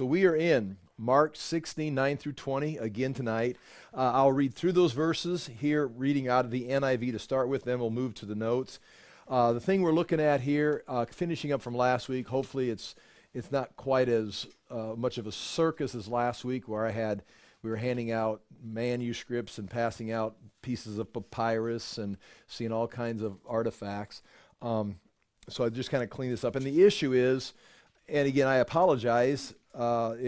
So we are in Mark 16:9-20 again tonight. I'll read through those verses here, reading out of the NIV to start with, then we'll move to the notes. The thing we're looking at here, finishing up from last week, hopefully it's not quite as much of a circus as last week where we were handing out manuscripts and passing out pieces of papyrus and seeing all kinds of artifacts. So I just kind of cleaned this up. And the issue is, and again, I apologize,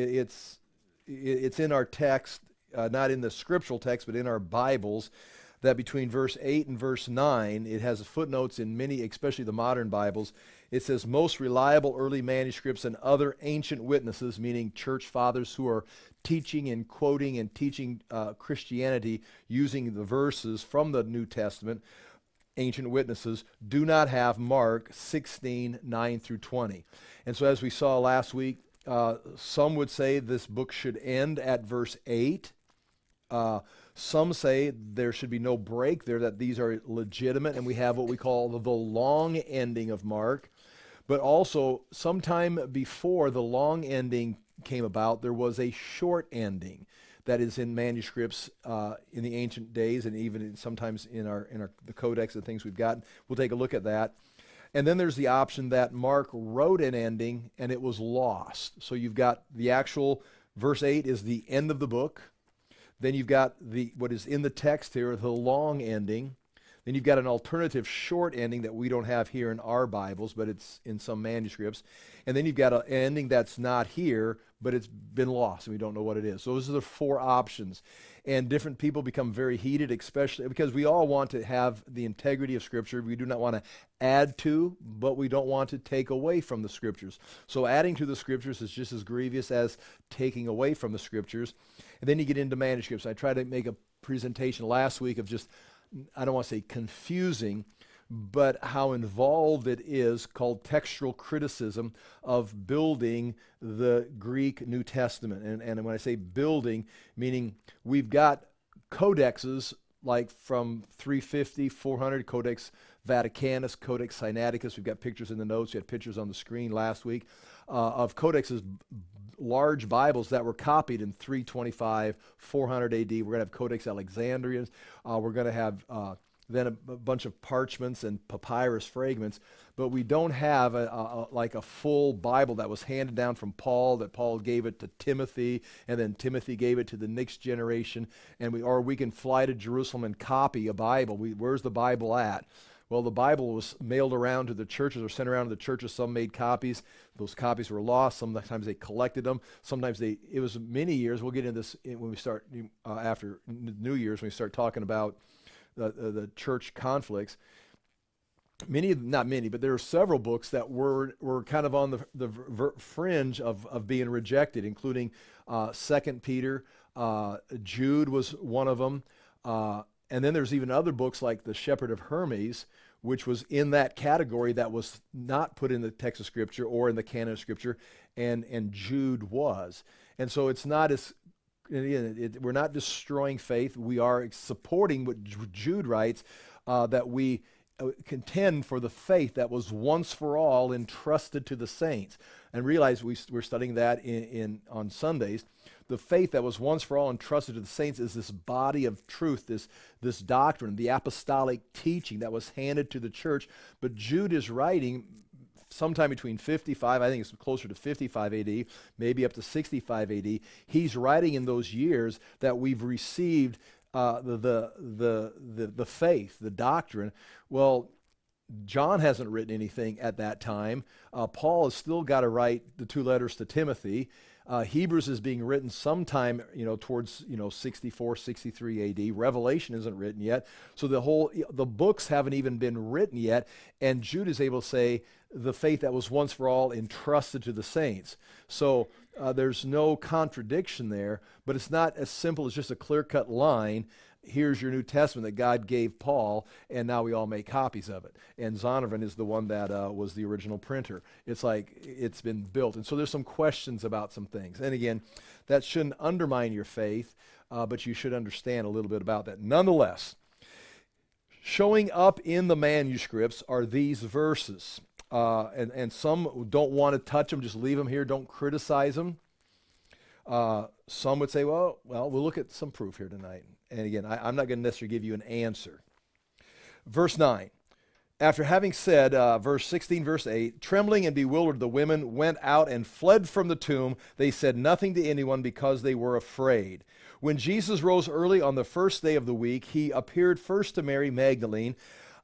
it's in our text, not in the scriptural text, but in our Bibles, that between verse 8 and verse 9, it has footnotes in many, especially the modern Bibles. It says, most reliable early manuscripts and other ancient witnesses, meaning church fathers who are teaching and quoting and teaching Christianity using the verses from the New Testament, ancient witnesses, do not have Mark 16:9-20. And so as we saw last week, some would say this book should end at verse 8. Some say there should be no break there, that these are legitimate, and we have what we call the long ending of Mark. But also, sometime before the long ending came about, there was a short ending that is in manuscripts in the ancient days, and even sometimes in the codex and things we've gotten. We'll take a look at that. And then there's the option that Mark wrote an ending and it was lost. So you've got the actual verse 8 is the end of the book. Then you've got what is in the text here, the long ending. Then you've got an alternative short ending that we don't have here in our Bibles, but it's in some manuscripts. And then you've got an ending that's not here, but it's been lost, and we don't know what it is. So those are the four options. And different people become very heated, especially because we all want to have the integrity of Scripture. We do not want to add to, but we don't want to take away from the Scriptures. So adding to the Scriptures is just as grievous as taking away from the Scriptures. And then you get into manuscripts. I tried to make a presentation last week of just, I don't want to say confusing, but how involved it is, called textual criticism, of building the Greek New Testament. And when I say building, meaning we've got codexes like from 350, 400, Codex Vaticanus, Codex Sinaiticus. We've got pictures in the notes. We had pictures on the screen last week of codexes, large Bibles that were copied in 325, 400 AD. We're going to have Codex Alexandrians. We're going to have then a bunch of parchments and papyrus fragments, but we don't have a full Bible that was handed down from Paul, that Paul gave it to Timothy, and then Timothy gave it to the next generation, or we can fly to Jerusalem and copy a Bible. Where's the Bible at? Well, the Bible was mailed around to the churches or sent around to the churches. Some made copies. Those copies were lost. Sometimes they collected them. Sometimes it was many years. We'll get into this when we start after New Year's, when we start talking about the church conflicts. Not many, but there are several books that were kind of on the fringe of being rejected, including 2 Peter. Jude was one of them. And then there's even other books like The Shepherd of Hermes, which was in that category that was not put in the text of Scripture or in the canon of Scripture, and Jude was. And so it's not as, we're not destroying faith. We are supporting what Jude writes, that we contend for the faith that was once for all entrusted to the saints. And realize we're studying that on Sundays. The faith that was once for all entrusted to the saints is this body of truth, this doctrine, the apostolic teaching that was handed to the church. But Jude is writing sometime between 55, I think it's closer to 55 AD, maybe up to 65 AD. He's writing in those years that we've received the faith, the doctrine. Well, John hasn't written anything at that time. Paul has still got to write the two letters to Timothy. Hebrews is being written sometime, towards 64, 63 AD. Revelation isn't written yet, so the books haven't even been written yet. And Jude is able to say the faith that was once for all entrusted to the saints. So there's no contradiction there, but it's not as simple as just a clear-cut line. Here's your New Testament that God gave Paul, and now we all make copies of it. And Zonovan is the one that was the original printer. It's like it's been built. And so there's some questions about some things. And again, that shouldn't undermine your faith, but you should understand a little bit about that. Nonetheless, showing up in the manuscripts are these verses. And some don't want to touch them, just leave them here, don't criticize them. Some would say, well, we'll look at some proof here tonight. And again, I'm not going to necessarily give you an answer. Verse 9. After having said, verse 16, verse 8, trembling and bewildered, the women went out and fled from the tomb. They said nothing to anyone because they were afraid. When Jesus rose early on the first day of the week, he appeared first to Mary Magdalene,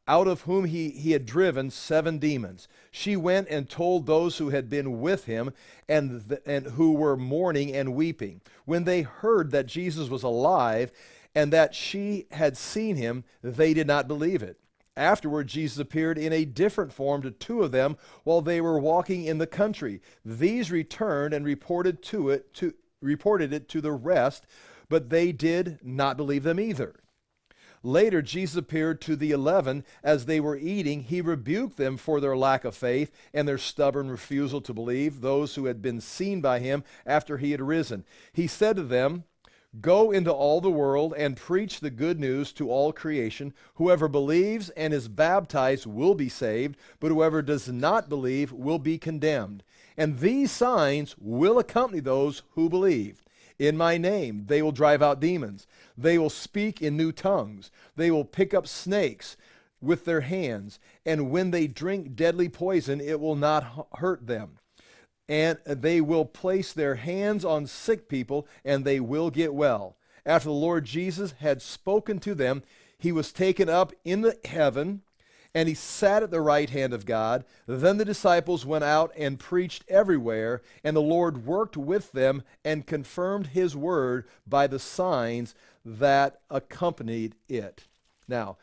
out of whom he had driven 7 demons. She went and told those who had been with him and who were mourning and weeping. When they heard that Jesus was alive and that she had seen him, they did not believe it. Afterward, Jesus appeared in a different form to 2 of them while they were walking in the country. These returned and reported it to the rest, but they did not believe them either. Later, Jesus appeared to the 11 as they were eating. He rebuked them for their lack of faith and their stubborn refusal to believe those who had been seen by him after he had risen. He said to them, "Go into all the world and preach the good news to all creation. Whoever believes and is baptized will be saved, but whoever does not believe will be condemned. And these signs will accompany those who believe. In my name, they will drive out demons. They will speak in new tongues. They will pick up snakes with their hands. And when they drink deadly poison, it will not hurt them. And they will place their hands on sick people, and they will get well." After the Lord Jesus had spoken to them, he was taken up into heaven, and he sat at the right hand of God. Then the disciples went out and preached everywhere, and the Lord worked with them and confirmed his word by the signs that accompanied it. Now,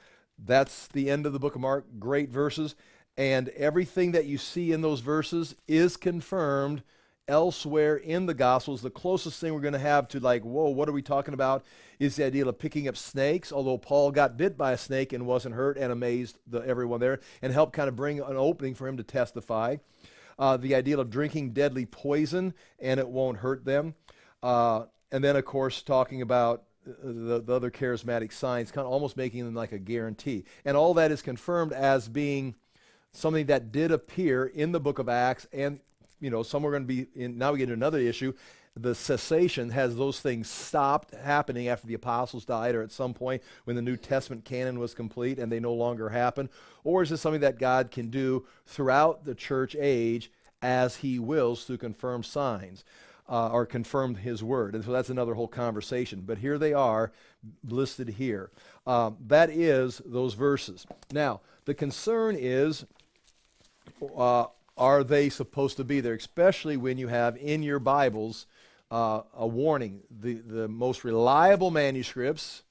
that's the end of the book of Mark. Great verses. And everything that you see in those verses is confirmed elsewhere in the Gospels. The closest thing we're going to have to what are we talking about, is the idea of picking up snakes, although Paul got bit by a snake and wasn't hurt and amazed everyone there and helped kind of bring an opening for him to testify. The idea of drinking deadly poison and it won't hurt them. And then, of course, talking about the other charismatic signs, kind of almost making them like a guarantee. And all that is confirmed as being something that did appear in the book of Acts, and some are going to be in. Now we get to another issue. The cessation, has those things stopped happening after the apostles died, or at some point when the New Testament canon was complete and they no longer happen? Or is this something that God can do throughout the church age as he wills to confirm signs or confirm his word? And so that's another whole conversation. But here they are listed here. That is those verses. Now, the concern is, are they supposed to be there? Especially when you have in your Bibles a warning. The most reliable manuscripts,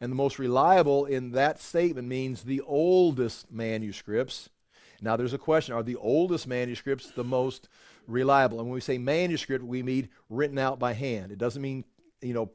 and the most reliable in that statement means the oldest manuscripts. Now there's a question, are the oldest manuscripts the most reliable? And when we say manuscript, we mean written out by hand. It doesn't mean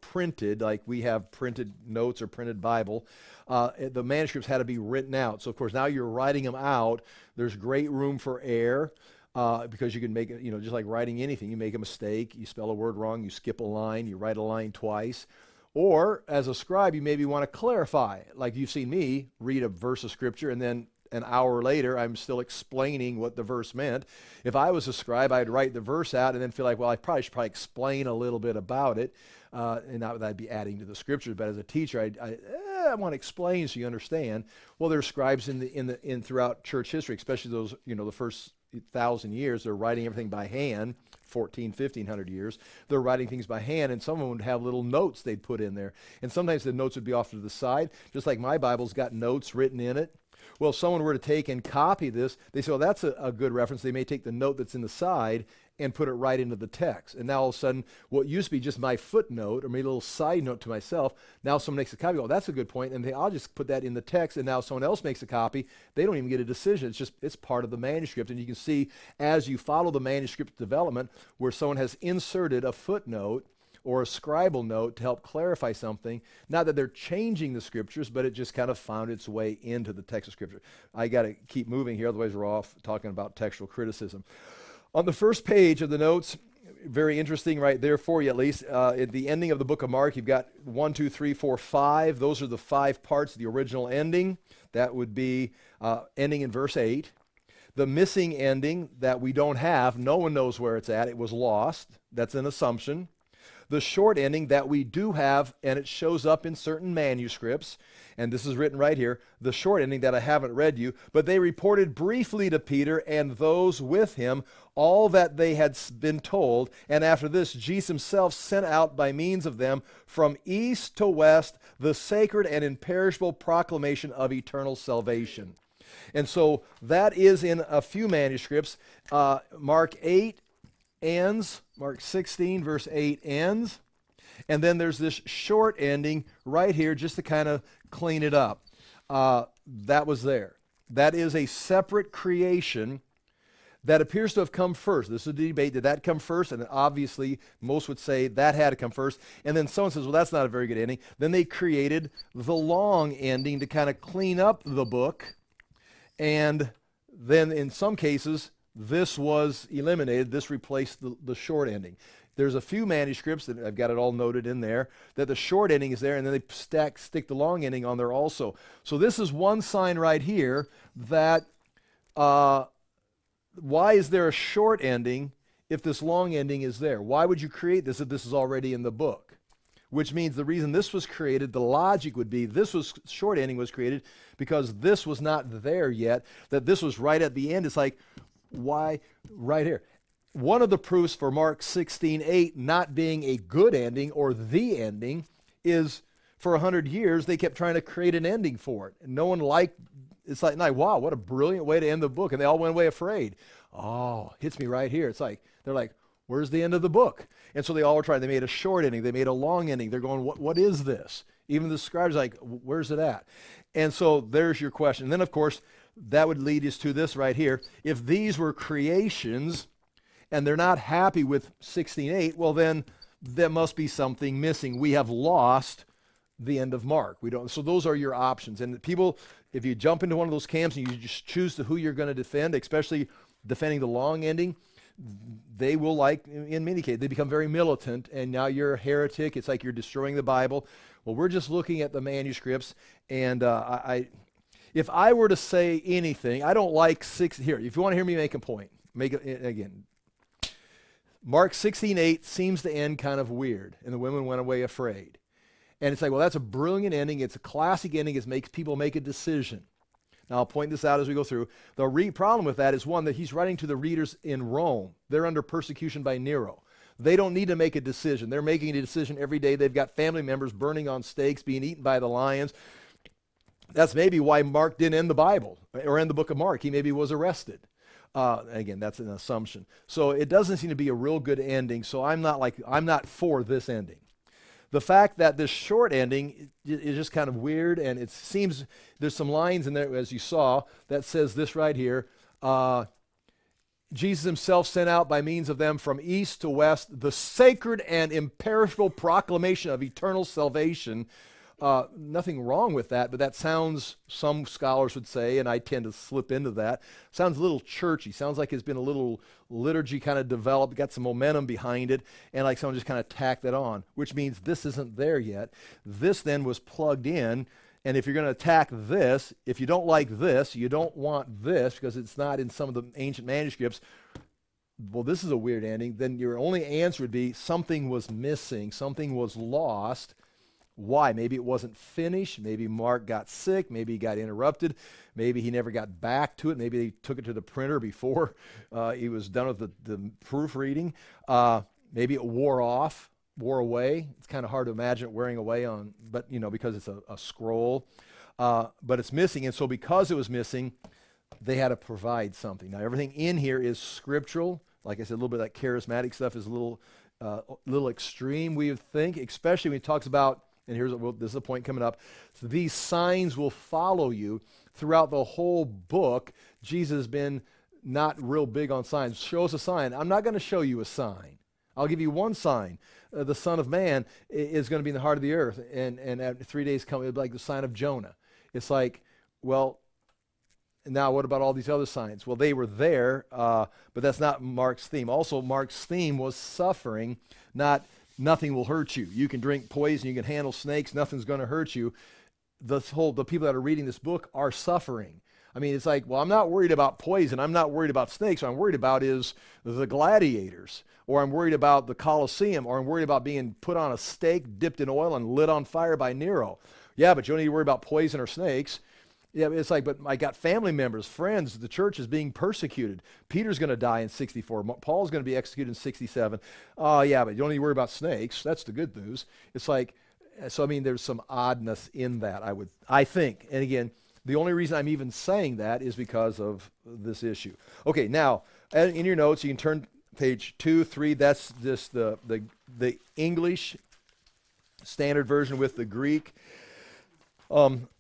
printed, like we have printed notes or printed Bible. The manuscripts had to be written out. So, of course, now you're writing them out. There's great room for error because you can make it, just like writing anything. You make a mistake, you spell a word wrong, you skip a line, you write a line twice. Or, as a scribe, you maybe want to clarify. Like you've seen me read a verse of Scripture and then an hour later, I'm still explaining what the verse meant. If I was a scribe, I'd write the verse out and then feel like, well, I probably should explain a little bit about it. And not that I'd be adding to the Scriptures, but as a teacher, I want to explain so you understand. Well, there are scribes in throughout church history, especially those, the first 1,000 years, they're writing everything by hand, 1,500 years. They're writing things by hand, and some of them would have little notes they'd put in there. And sometimes the notes would be off to the side, just like my Bible's got notes written in it. Well, if someone were to take and copy this, they say, well, that's a good reference. They may take the note that's in the side and put it right into the text. And now all of a sudden, what used to be just my footnote or maybe a little side note to myself, now someone makes a copy. Oh, that's a good point. And I'll just put that in the text. And now someone else makes a copy. They don't even get a decision. It's part of the manuscript. And you can see as you follow the manuscript development where someone has inserted a footnote or a scribal note to help clarify something. Not that they're changing the Scriptures, but it just kind of found its way into the text of Scripture. I got to keep moving here, otherwise we're off talking about textual criticism. On the first page of the notes, very interesting right there for you at least, at the ending of the book of Mark, you've got 1, 2, 3, 4, 5. Those are the 5 parts of the original ending. That would be ending in verse 8. The missing ending that we don't have, no one knows where it's at, it was lost. That's an assumption. the short ending that we do have, and it shows up in certain manuscripts, and this is written right here, the short ending that I haven't read you, but they reported briefly to Peter and those with him all that they had been told, and after this, Jesus himself sent out by means of them from east to west the sacred and imperishable proclamation of eternal salvation. And so that is in a few manuscripts. Mark 8 ends, Mark 16 verse 8 ends, and then there's this short ending right here just to kind of clean it up. That was there. That is a separate creation that appears to have come first. This is a debate, did that come first? And obviously most would say that had to come first. And then someone says, well, that's not a very good ending. Then they created the long ending to kind of clean up the book. And then in some cases, this was eliminated. This replaced the short ending. There's a few manuscripts, that I've got it all noted in there, that the short ending is there, and then they stick the long ending on there also. So this is one sign right here that why is there a short ending if this long ending is there? Why would you create this if this is already in the book? Which means the reason this was created, the logic would be this was short ending was created because this was not there yet, that this was right at the end. It's like, why right here? One of the proofs for Mark 16:8 not being a good ending or the ending is for 100 years they kept trying to create an ending for it. And no one liked it's like, wow, what a brilliant way to end the book. And they all went away afraid. Oh, hits me right here. It's like, they're like, where's the end of the book? And so they all were trying. They made a short ending. They made a long ending. They're going, what is this? Even the scribes are like, where's it at? And so there's your question. And then, of course, that would lead us to this right here. If these were creations and they're not happy with 16:8, well, then there must be something missing. We have lost the end of Mark. We don't. So those are your options. And people, if you jump into one of those camps and you just choose to who you're going to defend, especially defending the long ending, they will, like in many cases, they become very militant, and now you're a heretic. It's like you're destroying the Bible. Well, we're just looking at the manuscripts, and if I were to say anything, I don't like six. Here, if you want to hear me make a point, make it again. Mark 16:8 seems to end kind of weird, and the women went away afraid. And it's like, well, that's a brilliant ending. It's a classic ending. It makes people make a decision. Now, I'll point this out as we go through. The problem with that is, one, that he's writing to the readers in Rome. They're under persecution by Nero. They don't need to make a decision. They're making a decision every day. They've got family members burning on stakes, being eaten by the lions. That's maybe why Mark didn't end the Bible or end the book of Mark. He maybe was arrested. Again, that's an assumption. So it doesn't seem to be a real good ending. So I'm not for this ending. The fact that this short ending is just kind of weird, and it seems there's some lines in there, as you saw, that says this right here. Jesus himself sent out by means of them from east to west the sacred and imperishable proclamation of eternal salvation. Nothing wrong with that, but that sounds, some scholars would say, and I tend to slip into that, sounds a little churchy. Sounds like it's been a little liturgy kind of developed, got some momentum behind it, and like someone just kind of tacked that on, which means this isn't there yet. This then was plugged in, and if you're going to attack this, if you don't like this, you don't want this because it's not in some of the ancient manuscripts, well, this is a weird ending, then your only answer would be something was missing, something was lost. Why? Maybe it wasn't finished. Maybe Mark got sick. Maybe he got interrupted. Maybe he never got back to it. Maybe they took it to the printer before he was done with the proofreading. Maybe it wore away. It's kind of hard to imagine it wearing away on, but because it's a scroll. But it's missing, and so because it was missing, they had to provide something. Now everything in here is scriptural. Like I said, a little bit of that charismatic stuff is a little extreme, we would think, especially when he talks about. And this is a point coming up. So these signs will follow you throughout the whole book. Jesus has been not real big on signs. Show us a sign. I'm not going to show you a sign. I'll give you one sign. The Son of Man is going to be in the heart of the earth. And at 3 days come, it'll be like the sign of Jonah. It's like, well, now what about all these other signs? Well, they were there, but that's not Mark's theme. Also, Mark's theme was suffering, not nothing will hurt you. You can drink poison. You can handle snakes. Nothing's going to hurt you. The people that are reading this book are suffering. I mean, it's like, well, I'm not worried about poison. I'm not worried about snakes. What I'm worried about is the gladiators, or I'm worried about the Colosseum, or I'm worried about being put on a stake, dipped in oil, and lit on fire by Nero. Yeah, but you don't need to worry about poison or snakes. Yeah, it's like, but I got family members, friends, the church is being persecuted. Peter's going to die in 64. Paul's going to be executed in 67. Oh, yeah, but you don't need to worry about snakes. That's the good news. It's like, so, I mean, there's some oddness in that, I think. And again, the only reason I'm even saying that is because of this issue. Okay, now, in your notes, you can turn page 2, 3. That's just the English Standard Version with the Greek.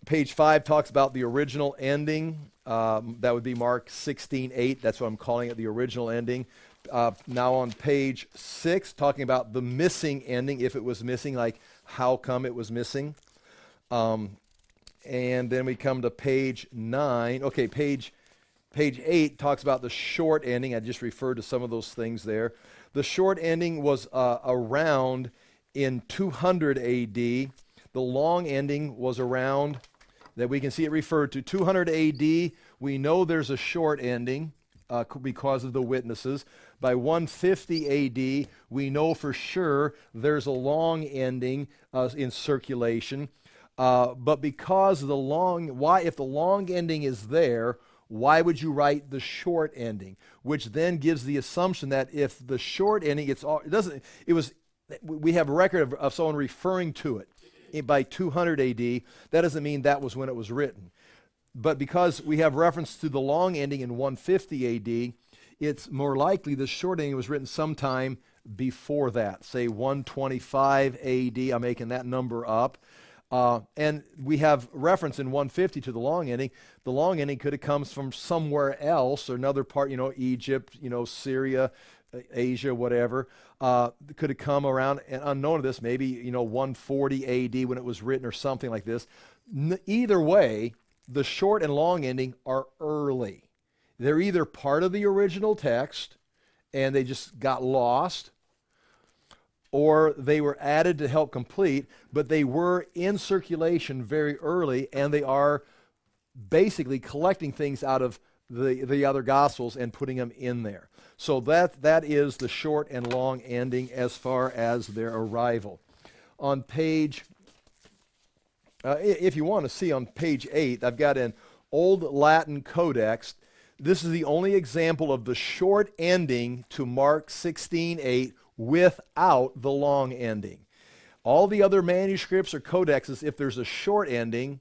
Page 5 talks about the original ending. That would be Mark 16:8. That's what I'm calling it, the original ending. Now on page 6, talking about the missing ending, if it was missing, like how come it was missing. And then we come to page 9. Okay, page 8 talks about the short ending. I just referred to some of those things there. The short ending was around in 200 A.D., the long ending was around, that we can see it referred to, 200 AD. We know there's a short ending because of the witnesses. By 150 AD, we know for sure there's a long ending in circulation. But because of the long, why, if the long ending is there, why would you write the short ending? Which then gives the assumption that if the short ending, we have a record of someone referring to it by 200 AD, that doesn't mean that was when it was written. But because we have reference to the long ending in 150 AD, it's more likely the short ending was written sometime before that, say 125 AD. I'm making that number up. And we have reference in 150 to the long ending. The long ending could have come from somewhere else or another part, Egypt, Syria, Asia, whatever, could have come around, and unknown to this, maybe 140 AD when it was written or something like this. Either way, the short and long ending are early. They're either part of the original text and they just got lost, or they were added to help complete, but they were in circulation very early, and they are basically collecting things out of the other Gospels and putting them in there. So that is the short and long ending as far as their arrival. On page, if you want to see on page 8, I've got an Old Latin Codex. This is the only example of the short ending to Mark 16:8 without the long ending. All the other manuscripts or codexes, if there's a short ending,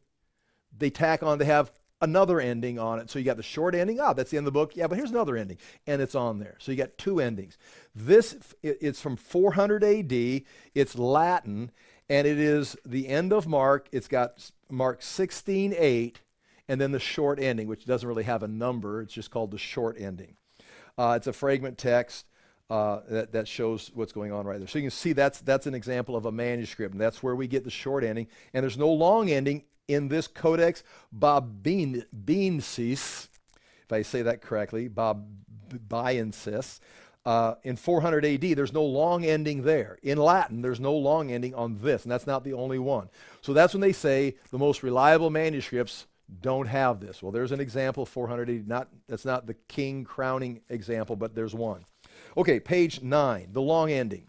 they tack on, they have another ending on it. So you got the short ending, that's the end of the book. Yeah, but here's another ending, and it's on there. So you got two endings. This, it's from 400 AD, it's Latin, and it is the end of Mark. It's got Mark 16:8, and then the short ending, which doesn't really have a number. It's just called the short ending. It's a fragment text that shows what's going on right there. So you can see that's an example of a manuscript, and that's where we get the short ending. And there's no long ending in this Codex Babiensis, if I say that correctly, Babiensis, in 400 AD, there's no long ending there. In Latin, there's no long ending on this, and that's not the only one. So that's when they say the most reliable manuscripts don't have this. Well, there's an example, 400 AD, that's not the king crowning example, but there's one. Okay, page 9, the long ending.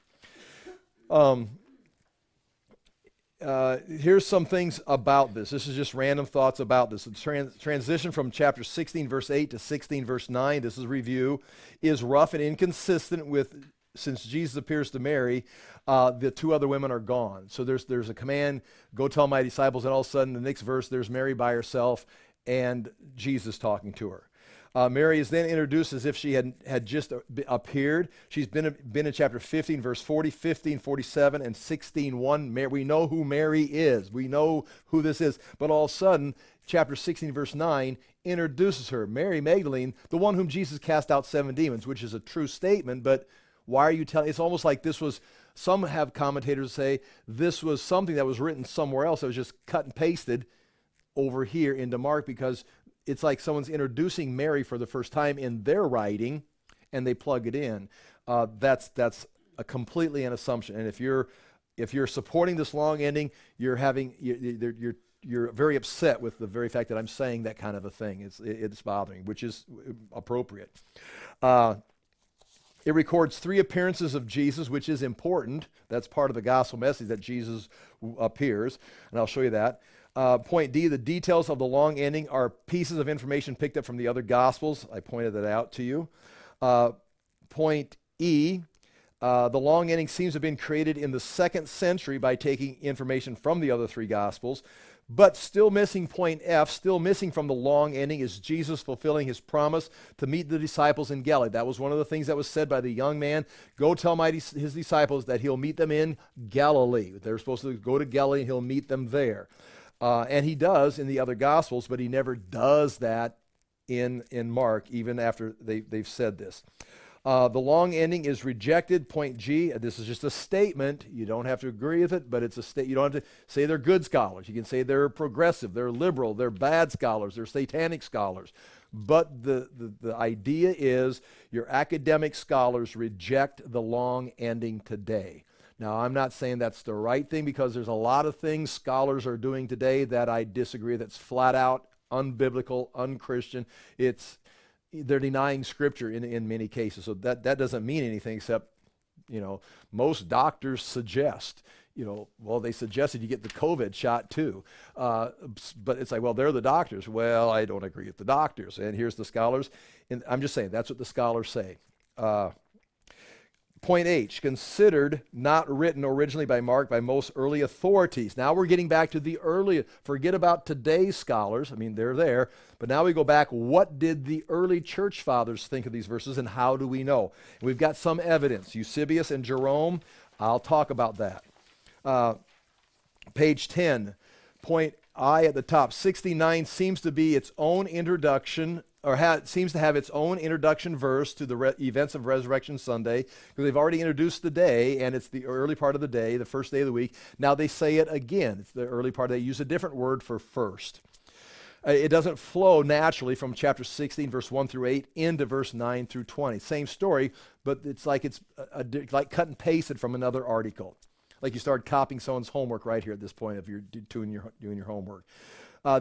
Here's some things about this. This is just random thoughts about this. The transition from chapter 16, verse 8 to 16, verse 9, this is review, is rough and inconsistent with, since Jesus appears to Mary, the two other women are gone. So there's a command, go tell my disciples, and all of a sudden, the next verse, there's Mary by herself and Jesus talking to her. Mary is then introduced as if she had just appeared. She's been in chapter 15, verse 40, 15, 47, and 16, 1. We know who Mary is. We know who this is. But all of a sudden, chapter 16, verse 9, introduces her. Mary Magdalene, the one whom Jesus cast out 7 demons, which is a true statement, but why are you telling? It's almost like this was, some have commentators say, this was something that was written somewhere else. It was just cut and pasted over here into Mark, because it's like someone's introducing Mary for the first time in their writing, and they plug it in. That's a completely an assumption. And if you're supporting this long ending, you're you're very upset with the very fact that I'm saying that kind of a thing. It's bothering, which is appropriate. It records three appearances of Jesus, which is important. That's part of the gospel message, that Jesus appears, and I'll show you that. Point D, the details of the long ending are pieces of information picked up from the other gospels. I pointed that out to you. Point E, the long ending seems to have been created in the 2nd century by taking information from the other three gospels, but still missing point F, still missing from the long ending is Jesus fulfilling his promise to meet the disciples in Galilee. That was one of the things that was said by the young man, go tell his disciples that he'll meet them in Galilee. They're supposed to go to Galilee and he'll meet them there. And he does in the other Gospels, but he never does that in Mark, even after they've said this. The long ending is rejected, point G. This is just a statement. You don't have to agree with it, but it's a statement. You don't have to say they're good scholars. You can say they're progressive, they're liberal, they're bad scholars, they're satanic scholars. But the idea is your academic scholars reject the long ending today. Now, I'm not saying that's the right thing because there's a lot of things scholars are doing today that I disagree with. It's flat out unbiblical, unchristian. They're denying Scripture in many cases. So that doesn't mean anything except, most doctors suggest, they suggested you get the COVID shot too. But it's like, well, they're the doctors. Well, I don't agree with the doctors. And here's the scholars. And I'm just saying, that's what the scholars say. Point H, considered not written originally by Mark by most early authorities. Now we're getting back to the early, forget about today's scholars. I mean, they're there. But now we go back, what did the early church fathers think of these verses and how do we know? We've got some evidence, Eusebius and Jerome. I'll talk about that. Page 10, point I at the top, 69 seems to be its own introduction seems to have its own introduction verse to the events of Resurrection Sunday, because they've already introduced the day, and it's the early part of the day, the first day of the week. Now they say it again. It's the early part. They use a different word for first. It doesn't flow naturally from chapter 16, verse 1 through 8, into verse 9 through 20. Same story, but it's like cut and pasted from another article. Like you start copying someone's homework right here at this point if you're doing your homework.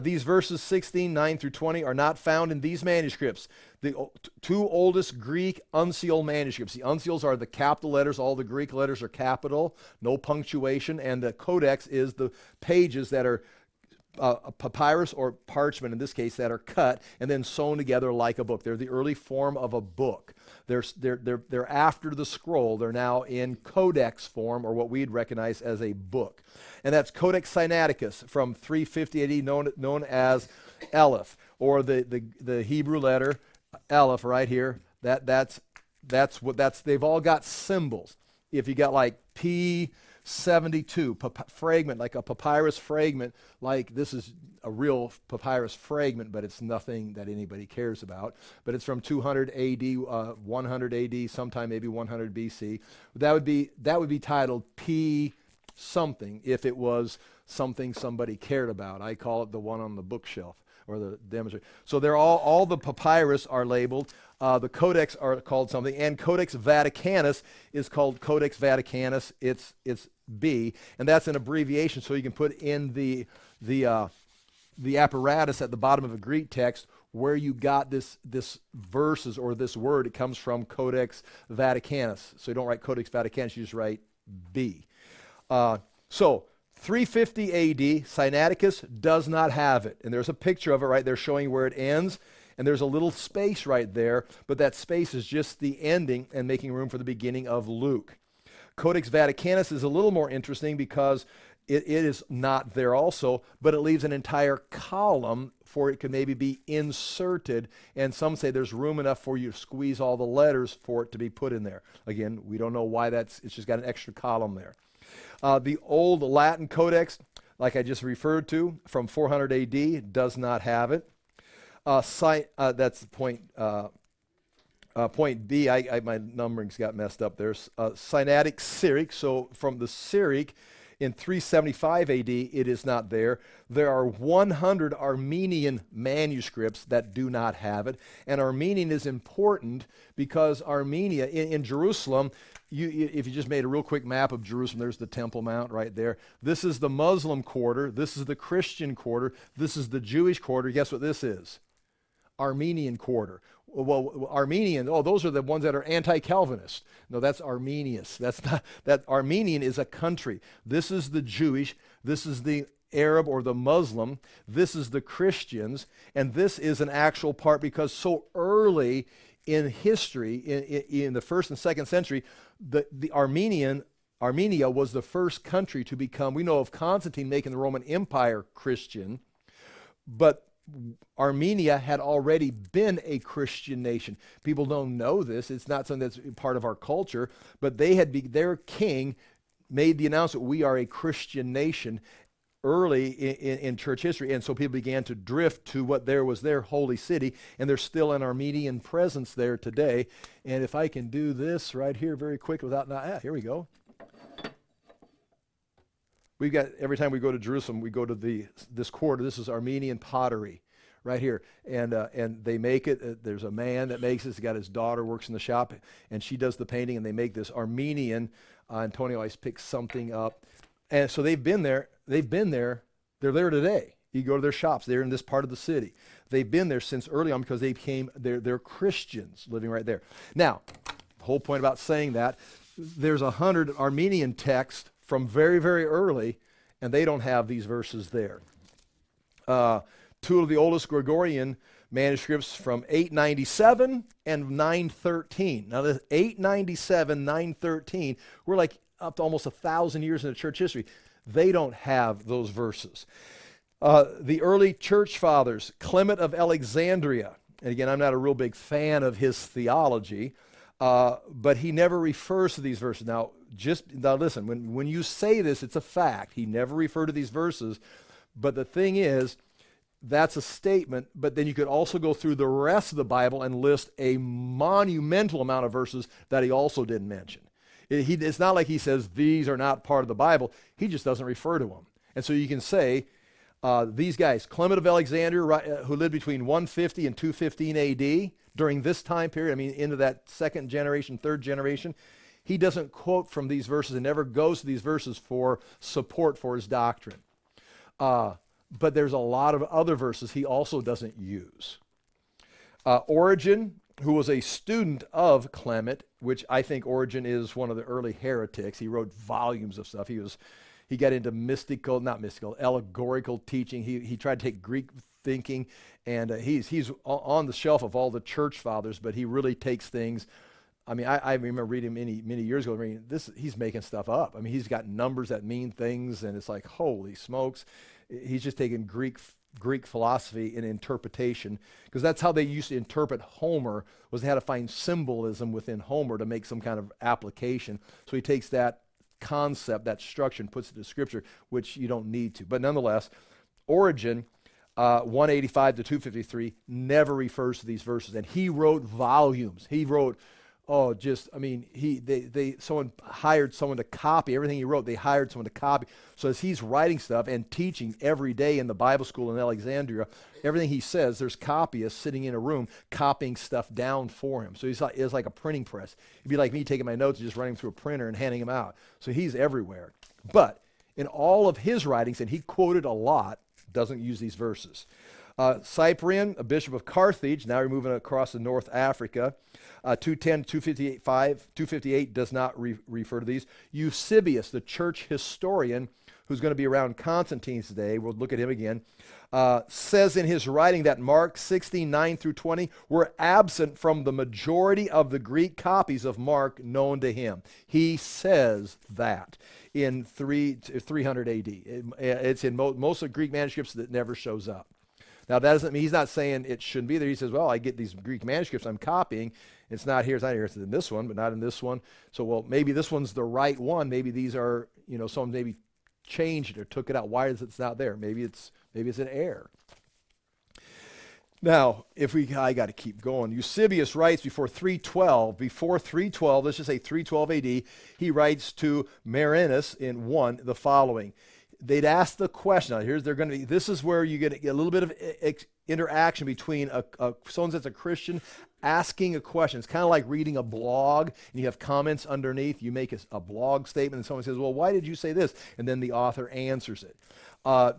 These verses 16, 9 through 20 are not found in these manuscripts. The two oldest Greek unsealed manuscripts. The unseals are the capital letters. All the Greek letters are capital, no punctuation. And the codex is the pages that are papyrus or parchment, in this case, that are cut and then sewn together like a book. They're the early form of a book. They're after the scroll. They're now in codex form, or what we'd recognize as a book. And that's Codex Sinaiticus from 350 AD, known as Aleph, or the Hebrew letter Aleph right here. That's they've all got symbols. If you got like P72 fragment, like a papyrus fragment, like this is a real papyrus fragment, but it's nothing that anybody cares about. But it's from 200 AD, 100 AD, sometime maybe 100 BC. That would be titled P something if it was something somebody cared about. I call it the one on the bookshelf or the demonstrator. So they're all the papyrus are labeled. The codex are called something, and Codex Vaticanus is called Codex Vaticanus. It's B, and that's an abbreviation, so you can put in the apparatus at the bottom of a Greek text where you got this verses or this word. It comes from Codex Vaticanus, so you don't write Codex Vaticanus, you just write B. So 350 A.D., Sinaiticus does not have it, and there's a picture of it right there showing where it ends. And there's a little space right there, but that space is just the ending and making room for the beginning of Luke. Codex Vaticanus is a little more interesting because it is not there also, but it leaves an entire column for it could maybe be inserted, and some say there's room enough for you to squeeze all the letters for it to be put in there. Again, we don't know why it's just got an extra column there. The old Latin Codex, like I just referred to, from 400 AD, does not have it. That's point B. My numbering's got messed up there. Sinaitic Syriac. So from the Syriac, In 375 AD, it is not there. There are 100 Armenian manuscripts that do not have it. And Armenian is important because Armenia, in Jerusalem, if you just made a real quick map of Jerusalem, there's the Temple Mount right there. This is the Muslim quarter. This is the Christian quarter. This is the Jewish quarter. Guess what this is? Armenian quarter. Well, Armenian, oh, those are the ones that are anti-Calvinist. No, that's Arminius. That's not, that Armenian is a country. This is the Jewish, this is the Arab or the Muslim, this is the Christians, and this is an actual part because so early in history, in the first and second century, the Armenia was the first country to become, we know of Constantine making the Roman Empire Christian, but Armenia had already been a Christian nation. People don't know this. It's not something that's part of our culture, but they had their king made the announcement, we are a Christian nation early in church history. And so people began to drift to what there was their holy city, and there's still an Armenian presence there today. And if I can do this right here very quick without, here we go. We've got, every time we go to Jerusalem, we go to this quarter. This is Armenian pottery right here. And they make it. There's a man that makes this. He's got his daughter works in the shop, and she does the painting, and they make this Armenian. Antonio always picks something up. And so they've been there. They're there today. You go to their shops. They're in this part of the city. They've been there since early on because they're Christians living right there. Now, the whole point about saying that, there's 100 Armenian texts from very, very early, and they don't have these verses there. Two of the oldest Gregorian manuscripts from 897 and 913. Now, this 897, 913, we're like up to almost 1,000 years into church history. They don't have those verses. The early church fathers, Clement of Alexandria, and again, I'm not a real big fan of his theology, but he never refers to these verses. Now listen, when you say this, it's a fact. He never referred to these verses, but the thing is, that's a statement, but then you could also go through the rest of the Bible and list a monumental amount of verses that he also didn't mention. It's not like he says, these are not part of the Bible. He just doesn't refer to them. And so you can say, these guys, Clement of Alexandria, who lived between 150 and 215 AD, during this time period, I mean, into that second generation, third generation, he doesn't quote from these verses and never goes to these verses for support for his doctrine. But there's a lot of other verses he also doesn't use. Origen, who was a student of Clement, which I think Origen is one of the early heretics. He wrote volumes of stuff. He got into allegorical teaching. He tried to take Greek thinking, and he's on the shelf of all the church fathers, but he really takes things. I mean, I remember reading many years ago, he's making stuff up. I mean, he's got numbers that mean things, and it's like, holy smokes. He's just taking Greek philosophy and interpretation, because that's how they used to interpret Homer, was they had to find symbolism within Homer to make some kind of application. So he takes that concept, that structure, and puts it to Scripture, which you don't need to. But nonetheless, Origen, 185 to 253, never refers to these verses, and he wrote volumes. He wrote, someone hired someone to copy everything he wrote. They hired someone to copy. So as he's writing stuff and teaching every day in the Bible school in Alexandria, everything he says, there's copyists sitting in a room copying stuff down for him. So it's like a printing press. It'd be like me taking my notes and just running through a printer and handing them out. So he's everywhere. But in all of his writings, and he quoted a lot, doesn't use these verses. Cyprian, a bishop of Carthage, now we're moving across to North Africa, 210, 258 does not refer to these. Eusebius, the church historian who's going to be around Constantine's day, we'll look at him again, says in his writing that Mark 16:9 through 20 were absent from the majority of the Greek copies of Mark known to him. He says that in 300 AD. It's in most of the Greek manuscripts that never shows up. Now, that doesn't mean he's not saying it shouldn't be there. He says, well, I get these Greek manuscripts I'm copying. It's not here. It's not here. It's in this one, but not in this one. So, well, maybe this one's the right one. Maybe these are, someone maybe changed it or took it out. Why is it not there? Maybe it's an error. Now, I got to keep going. Eusebius writes before 312, let's just say 312 AD, he writes to Marinus in 1 the following. They'd ask the question. Now, this is where you get a little bit of interaction between someone that's a Christian asking a question. It's kind of like reading a blog, and you have comments underneath. You make a blog statement, and someone says, well, why did you say this? And then the author answers it.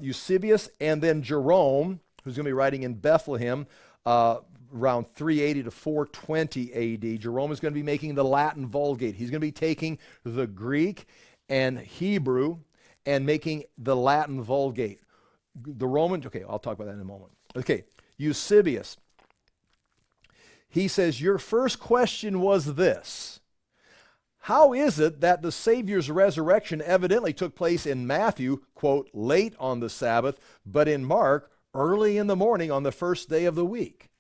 Eusebius and then Jerome, who's going to be writing in Bethlehem around 380 to 420 AD. Jerome is going to be making the Latin Vulgate. He's going to be taking the Greek and Hebrew and making the Latin Vulgate. I'll talk about that in a moment. Okay, Eusebius. He says, your first question was this: how is it that the Savior's resurrection evidently took place in Matthew, quote, late on the Sabbath, but in Mark, early in the morning on the first day of the week?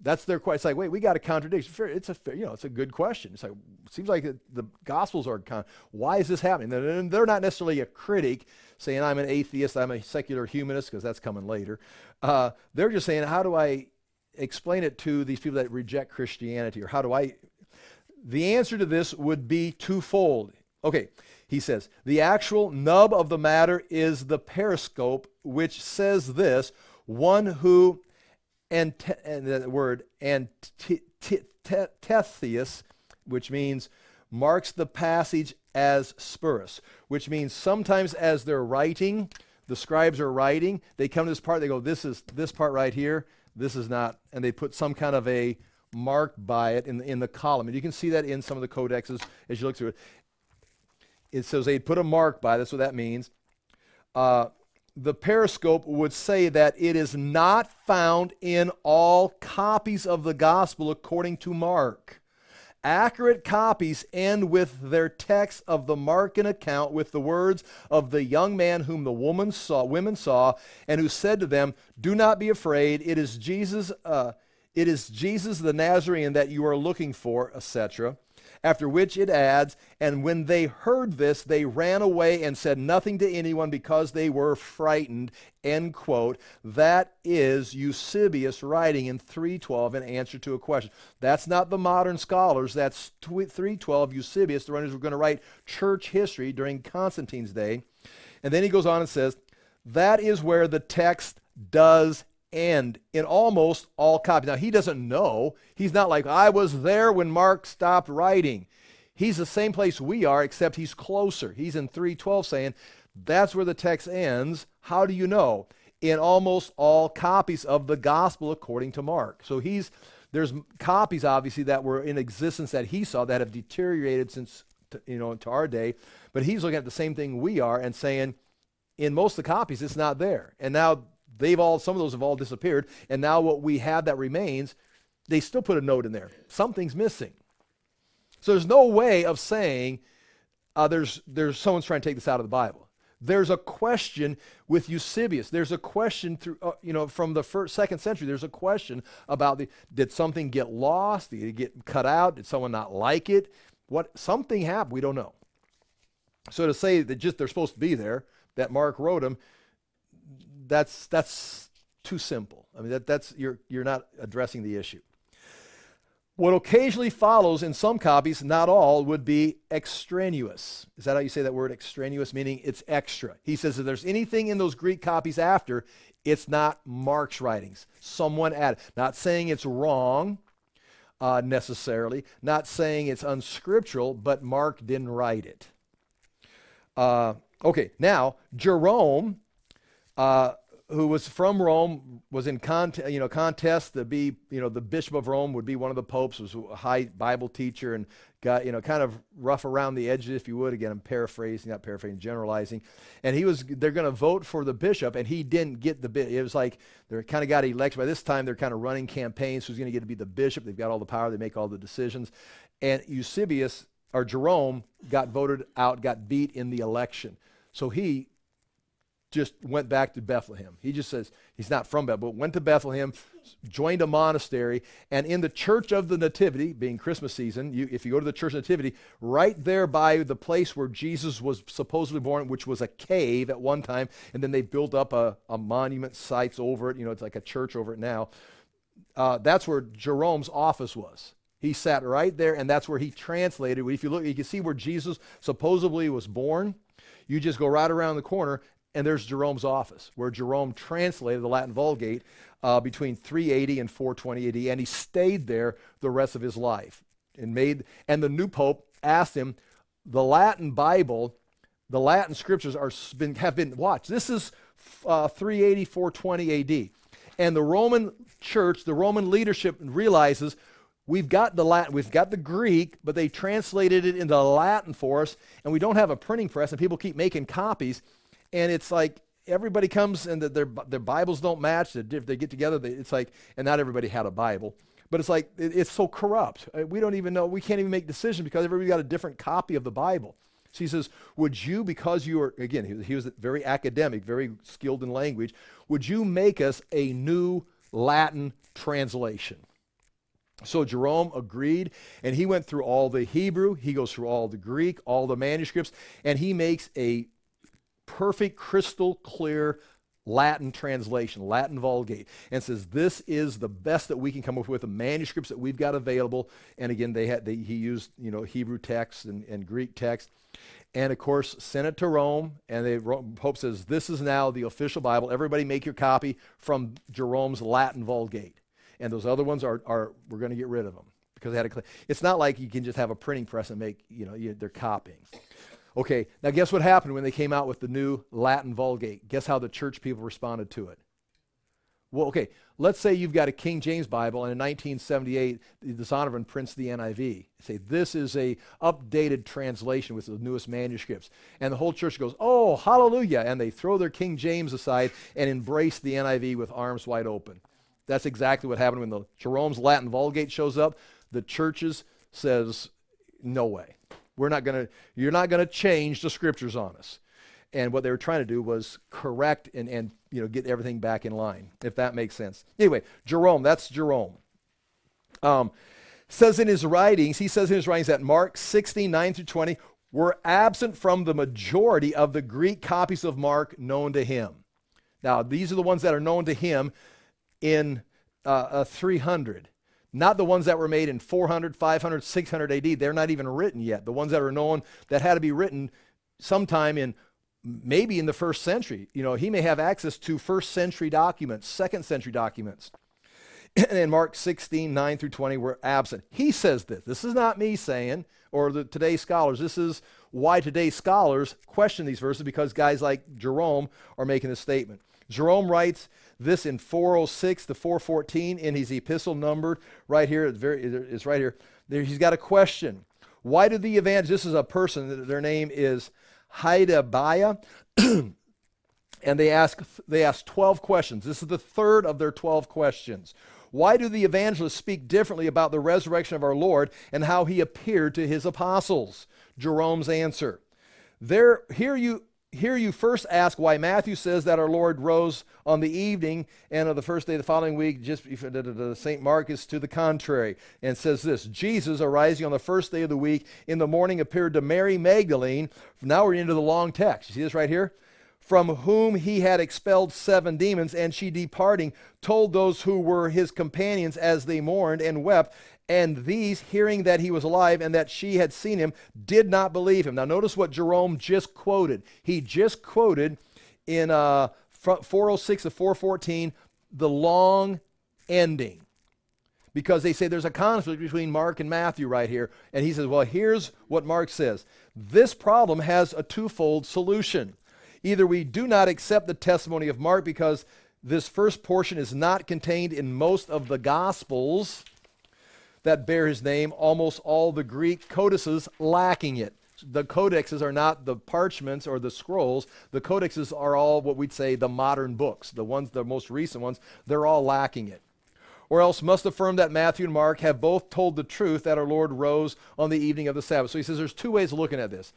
That's their question. It's like, wait, we got a contradiction. It's a good question. It's like, it seems like the Gospels are why is this happening? And they're not necessarily a critic saying, I'm an atheist, I'm a secular humanist, because that's coming later. They're just saying, how do I explain it to these people that reject Christianity? Or the answer to this would be twofold. Okay, he says, the actual nub of the matter is the periscope, which says this: one who, and that word, antithesis, which means marks the passage as spurious, which means sometimes as they're writing, the scribes are writing, they come to this part, they go, this is this part right here, this is not, and they put some kind of a mark by it in the column. And you can see that in some of the codexes as you look through it. It says they put a mark by, that's what that means. The periscope would say that it is not found in all copies of the gospel according to Mark. Accurate copies end with their text of the Markan account with the words of the young man whom the women saw, and who said to them, do not be afraid, it is Jesus the Nazarene that you are looking for, etc. After which it adds, and when they heard this, they ran away and said nothing to anyone because they were frightened, end quote. That is Eusebius writing in 312 in answer to a question. That's not the modern scholars. That's 312 Eusebius. The runners were going to write church history during Constantine's day. And then he goes on and says, that is where the text does end in almost all copies. Now, he doesn't know. He's not like, I was there when Mark stopped writing. He's the same place we are, except he's closer. He's in 312 saying, that's where the text ends. How do you know? In almost all copies of the gospel according to Mark. So there's copies, obviously, that were in existence that he saw that have deteriorated since, to our day. But he's looking at the same thing we are and saying, in most of the copies, it's not there. And now, some of those have all disappeared, and now what we have that remains, they still put a note in there. Something's missing. So there's no way of saying there's someone's trying to take this out of the Bible. There's a question with Eusebius. There's a question through from the second century. There's a question about did something get lost? Did it get cut out? Did someone not like it? Something happened? We don't know. So to say that just they're supposed to be there, that Mark wrote them, That's too simple. I mean, you're not addressing the issue. What occasionally follows in some copies, not all, would be extraneous. Is that how you say that word, extraneous? Meaning it's extra. He says if there's anything in those Greek copies after, it's not Mark's writings. Someone added. Not saying it's wrong necessarily. Not saying it's unscriptural, but Mark didn't write it. Okay, now Jerome, who was from Rome, was in contest to be, the Bishop of Rome, would be one of the popes, was a high Bible teacher and got, kind of rough around the edges, if you would. Again, I'm generalizing. And they're going to vote for the bishop, and he didn't get the bishop. It was like they kind of got elected. By this time, they're kind of running campaigns. Who's going to get to be the bishop? They've got all the power. They make all the decisions. And Jerome got voted out, got beat in the election. So he just went back to Bethlehem. He just says he's not from Bethlehem, but went to Bethlehem, joined a monastery, and in the Church of the Nativity, being Christmas season, if you go to the Church of the Nativity, right there by the place where Jesus was supposedly born, which was a cave at one time, and then they built up a monument sites over it. It's like a church over it now. That's where Jerome's office was. He sat right there, and that's where he translated. If you look, you can see where Jesus supposedly was born. You just go right around the corner, and there's Jerome's office, where Jerome translated the Latin Vulgate between 380 and 420 AD, and he stayed there the rest of his life. And the new pope asked him, the Latin Bible, the Latin scriptures have been watched. This is 380, 420 AD. And the Roman church, the Roman leadership realizes, we've got the Latin, we've got the Greek, but they translated it into Latin for us, and we don't have a printing press, and people keep making copies, and it's like everybody comes and their Bibles don't match. They get together, and not everybody had a Bible, but it's like it's so corrupt. We don't even know. We can't even make decisions because everybody got a different copy of the Bible. So he says, would you, because you are, again, he was very academic, very skilled in language, would you make us a new Latin translation? So Jerome agreed, and he went through all the Hebrew, he goes through all the Greek, all the manuscripts, and he makes a perfect, crystal clear Latin translation, Latin Vulgate, and says this is the best that we can come up with, the manuscripts that we've got available. And again, he used Hebrew text and Greek text, and of course sent it to Rome, and Pope says this is now the official Bible. Everybody make your copy from Jerome's Latin Vulgate. And those other ones are we're going to get rid of them because they had a. It's not like you can just have a printing press and make they're copying. Okay, now guess what happened when they came out with the new Latin Vulgate? Guess how the church people responded to it? Well, okay, let's say you've got a King James Bible, and in 1978, the Sonovan prints the NIV. Say this is a updated translation with the newest manuscripts, and the whole church goes, "Oh, hallelujah!" and they throw their King James aside and embrace the NIV with arms wide open. That's exactly what happened when the Jerome's Latin Vulgate shows up. The churches says, no way. You're not going to change the scriptures on us. And what they were trying to do was correct and get everything back in line, if that makes sense. Anyway, Jerome. He says in his writings that Mark 16:9-20 were absent from the majority of the Greek copies of Mark known to him. Now, these are the ones that are known to him in 300, not the ones that were made in 400, 500, 600 AD. They're not even written yet. The ones that are known that had to be written sometime maybe in the first century. He may have access to first century documents, second century documents. And then Mark 16:9-20 were absent. He says this. This is not me saying or today's scholars. This is why today's scholars question these verses, because guys like Jerome are making this statement. Jerome writes this in 406 to 414 in his epistle numbered right here. It's right here. There, he's got a question. Why do the evangelists, this is a person, their name is Hydabiah, and they ask 12 questions. This is the third of their 12 questions. Why do the evangelists speak differently about the resurrection of our Lord and how he appeared to his apostles? Jerome's answer. Here you first ask why Matthew says that our Lord rose on the evening and on the first day of the following week, just St. Mark is to the contrary and says this, Jesus arising on the first day of the week in the morning appeared to Mary Magdalene. Now we're into the long text. You see this right here? From whom he had expelled 7 demons, and she departing told those who were his companions as they mourned and wept. And these, hearing that he was alive and that she had seen him, did not believe him. Now notice what Jerome just quoted. He just quoted in 406 to 414 the long ending, because they say there's a conflict between Mark and Matthew right here. And he says, well, here's what Mark says. This problem has a twofold solution. Either we do not accept the testimony of Mark because this first portion is not contained in most of the Gospels that bear his name, almost all the Greek codices lacking it. The codexes are not the parchments or the scrolls. The codexes are all what we'd say the modern books, the ones, the most recent ones, they're all lacking it. Or else must affirm that Matthew and Mark have both told the truth that our Lord rose on the evening of the Sabbath. So he says there's two ways of looking at this.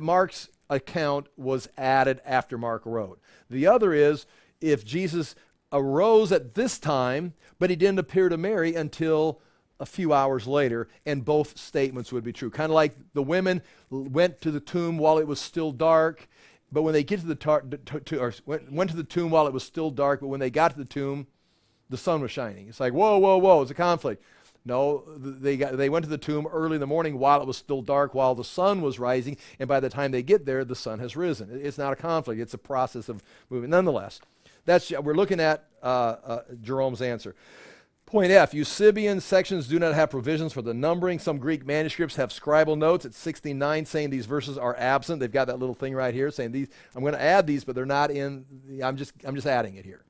Mark's account was added after Mark wrote. The other is if Jesus arose at this time, but he didn't appear to Mary until a few hours later, and both statements would be true. Kind of like the women went to the tomb while it was still dark, but when they got to the tomb, the sun was shining. It's like, whoa, whoa, whoa, it's a conflict. No, they went to the tomb early in the morning while it was still dark, while the sun was rising, and by the time they get there, the sun has risen. It's not a conflict. It's a process of moving. Nonetheless, we're looking at Jerome's answer. Point F, Eusebian sections do not have provisions for the numbering. Some Greek manuscripts have scribal notes at 69 saying these verses are absent. They've got that little thing right here saying these. I'm going to add these, but they're not in. I'm just adding it here.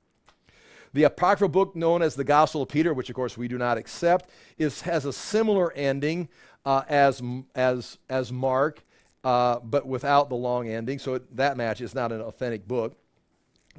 The apocryphal book known as the Gospel of Peter, which of course we do not accept, has a similar ending as Mark, but without the long ending. So that matches. It's not an authentic book.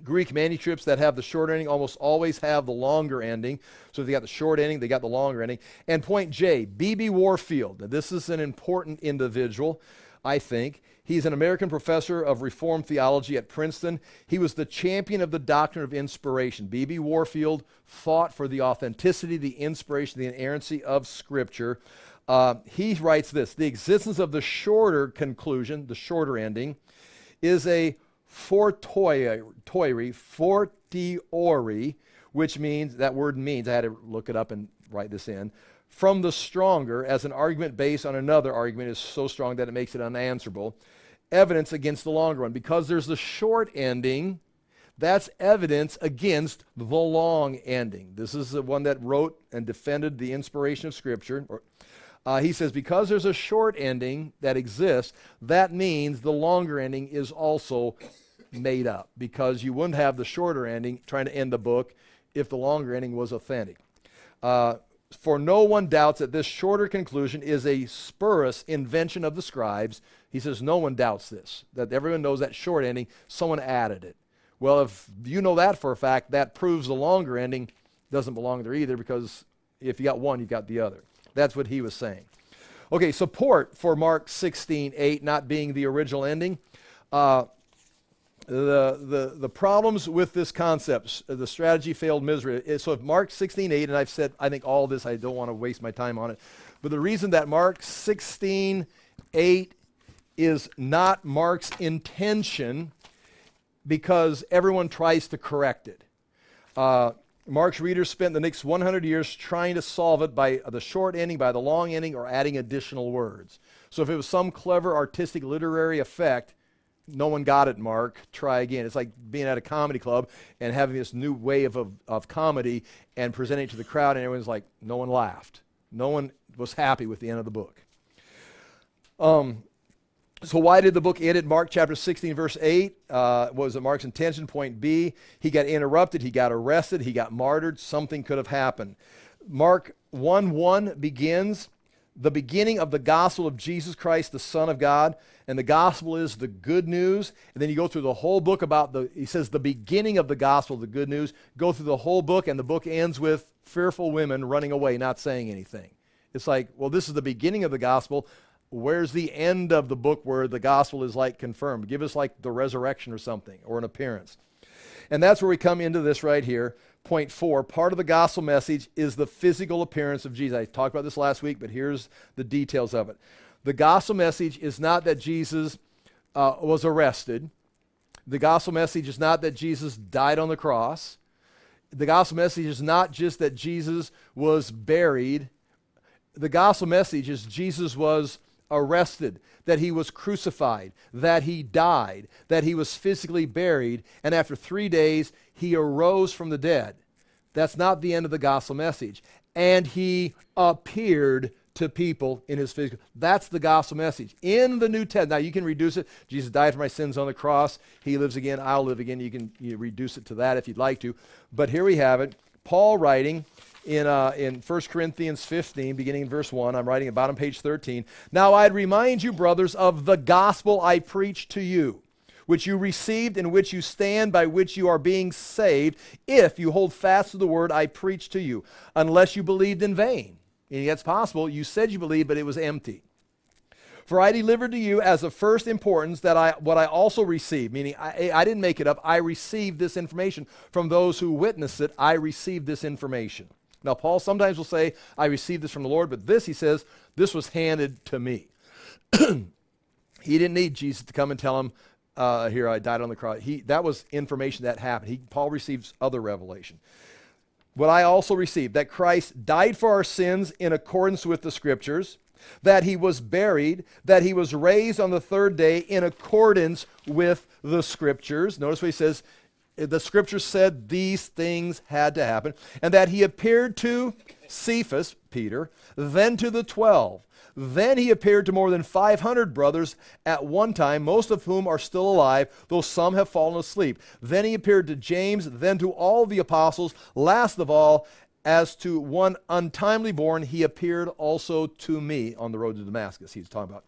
Greek manuscripts that have the short ending almost always have the longer ending. So if they got the short ending, they got the longer ending. And point J, B.B. Warfield. Now, this is an important individual, I think. He's an American professor of Reformed theology at Princeton. He was the champion of the doctrine of inspiration. B.B. Warfield fought for the authenticity, the inspiration, the inerrancy of Scripture. He writes this: the existence of the shorter conclusion, the shorter ending, is a fortiori, which means, that word means, I had to look it up and write this in, from the stronger, as an argument based on another argument is so strong that it makes it unanswerable, evidence against the longer one. Because there's the short ending, that's evidence against the long ending. This is the one that wrote and defended the inspiration of Scripture. He says, because there's a short ending that exists, that means the longer ending is also made up, because you wouldn't have the shorter ending trying to end the book if the longer ending was authentic. For no one doubts that this shorter conclusion is a spurious invention of the scribes. He says no one doubts this, that everyone knows that short ending, someone added it. Well, if you know that for a fact, that proves the longer ending doesn't belong there either, because if you got one, you've got the other. That's what he was saying. Okay, support for Mark 16:8 not being the original ending. The problems with this concept, the strategy failed miserably. So if Mark 16:8, and I've said, I think all this, I don't want to waste my time on it, but the reason that Mark 16:8 is not Mark's intention, because everyone tries to correct it. Mark's readers spent the next 100 years trying to solve it by the short ending, by the long ending, or adding additional words. So if it was some clever artistic literary effect, no one got it, Mark. Try again. It's like being at a comedy club and having this new wave of comedy and presenting it to the crowd, and everyone's like, no one laughed. No one was happy with the end of the book. So why did the book end at Mark chapter 16, verse 8? Was it Mark's intention? Point B, he got interrupted, he got arrested, he got martyred. Something could have happened. Mark 1:1 begins, the beginning of the gospel of Jesus Christ, the Son of God. And the gospel is the good news. And then you go through the whole book about he says the beginning of the gospel, the good news. Go through the whole book, and the book ends with fearful women running away, not saying anything. It's like, well, this is the beginning of the gospel. Where's the end of the book where the gospel is like confirmed? Give us like the resurrection or something, or an appearance. And that's where we come into this right here. Point 4, part of the gospel message is the physical appearance of Jesus. I talked about this last week, but here's the details of it. The gospel message is not that Jesus was arrested. The gospel message is not that Jesus died on the cross. The gospel message is not just that Jesus was buried. The gospel message is Jesus was arrested, that he was crucified, that he died, that he was physically buried, and after 3 days he arose from the dead. That's not the end of the gospel message. And he appeared to people in his physical. That's the gospel message. In the New Testament, now you can reduce it. Jesus died for my sins on the cross. He lives again. I'll live again. You reduce it to that if you'd like to. But here we have it. Paul writing in 1 Corinthians 15, beginning in verse 1, I'm writing about on page 13. Now I'd remind you, brothers, of the gospel I preached to you, which you received, in which you stand, by which you are being saved, if you hold fast to the word I preached to you, unless you believed in vain. And that's possible. You said you believed, but it was empty. For I delivered to you as of first importance that what I also received, meaning I didn't make it up. I received this information from those who witnessed it. I received this information. Now, Paul sometimes will say, I received this from the Lord, but this, he says, this was handed to me. He didn't need Jesus to come and tell him, here, I died on the cross. That was information that happened. Paul receives other revelation. what I also received, that Christ died for our sins in accordance with the Scriptures, that he was buried, that he was raised on the third day in accordance with the Scriptures. Notice what he says, the Scriptures said these things had to happen, and that he appeared to Cephas, Peter, then to the 12. Then he appeared to more than 500 brothers at one time, most of whom are still alive, though some have fallen asleep. Then he appeared to James, then to all the apostles. Last of all, as to one untimely born, he appeared also to me on the road to Damascus. He's talking about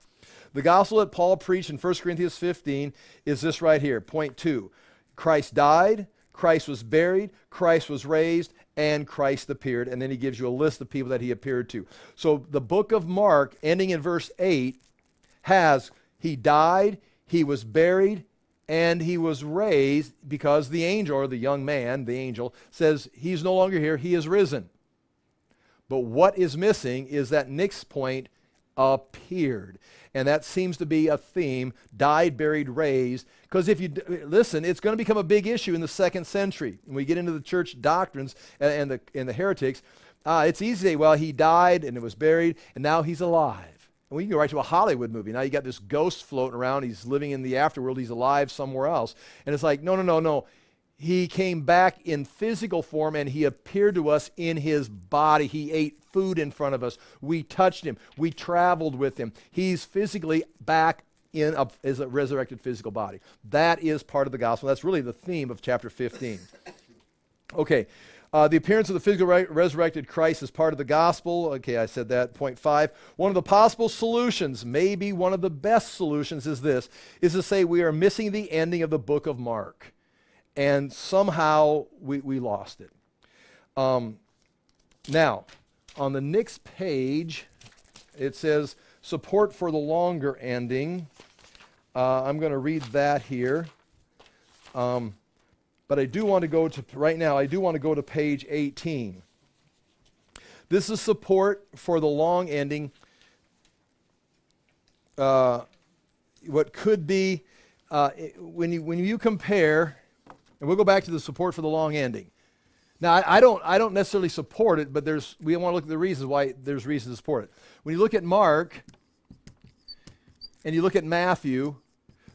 the gospel that Paul preached in 1 Corinthians 15 is this right here, point 2. Christ died, Christ was buried, Christ was raised, and Christ appeared. And then he gives you a list of people that he appeared to. So the book of Mark, ending in verse 8, has he died, he was buried, and he was raised, because the angel, or the young man, the angel, says he's no longer here, he is risen. But what is missing is that next point, appeared. And that seems to be a theme, died, buried, raised. Because if you listen, it's going to become a big issue in the second century. When we get into the church doctrines and the heretics, it's easy to say, well, he died and it was buried and now he's alive. And we can go right to a Hollywood movie. Now you got this ghost floating around. He's living in the afterworld. He's alive somewhere else. And it's like, no. He came back in physical form and he appeared to us in his body. He ate food in front of us. We touched him. We traveled with him. He's physically back in a resurrected physical body. That is part of the gospel. That's really the theme of chapter 15. Okay, the appearance of the physical resurrected Christ is part of the gospel. Okay, I said that. Point 5. One of the possible solutions, maybe one of the best solutions is this, is to say we are missing the ending of the book of Mark. And somehow we lost it. Now, on the next page, it says support for the longer ending. I'm going to read that here. But I do want to go to, right now, I do want to go to page 18. This is support for the long ending. What could be, when you compare... And we'll go back to the support for the long ending. Now, I don't necessarily support it, but we want to look at the reasons why there's reasons to support it. When you look at Mark and you look at Matthew,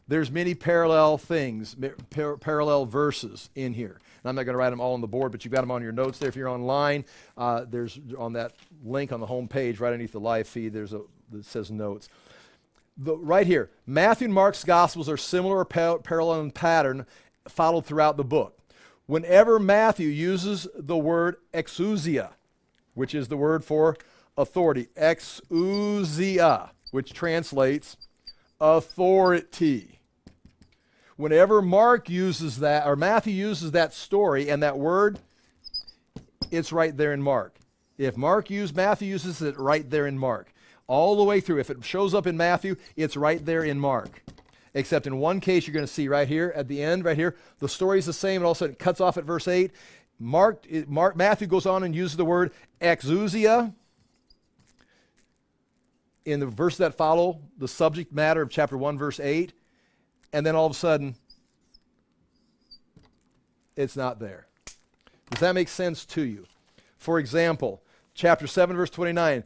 there's many parallel things, parallel verses in here. And I'm not going to write them all on the board, but you've got them on your notes there. If you're online, there's on that link on the home page right underneath the live feed, there's a that says notes. Right here, Matthew and Mark's Gospels are similar or parallel in pattern, followed throughout the book. Whenever Matthew uses the word exousia, which is the word for authority, exousia, which translates authority. Whenever Mark uses that, or Matthew uses that story and that word, it's right there in Mark. If Matthew uses it right there in Mark. All the way through. If it shows up in Matthew, it's right there in Mark. Except in one case, you're going to see right here at the end, right here, the story is the same, and all of a sudden it cuts off at verse 8. Matthew goes on and uses the word exousia. In the verses that follow, the subject matter of chapter 1, verse 8, and then all of a sudden, it's not there. Does that make sense to you? For example, chapter 7, verse 29,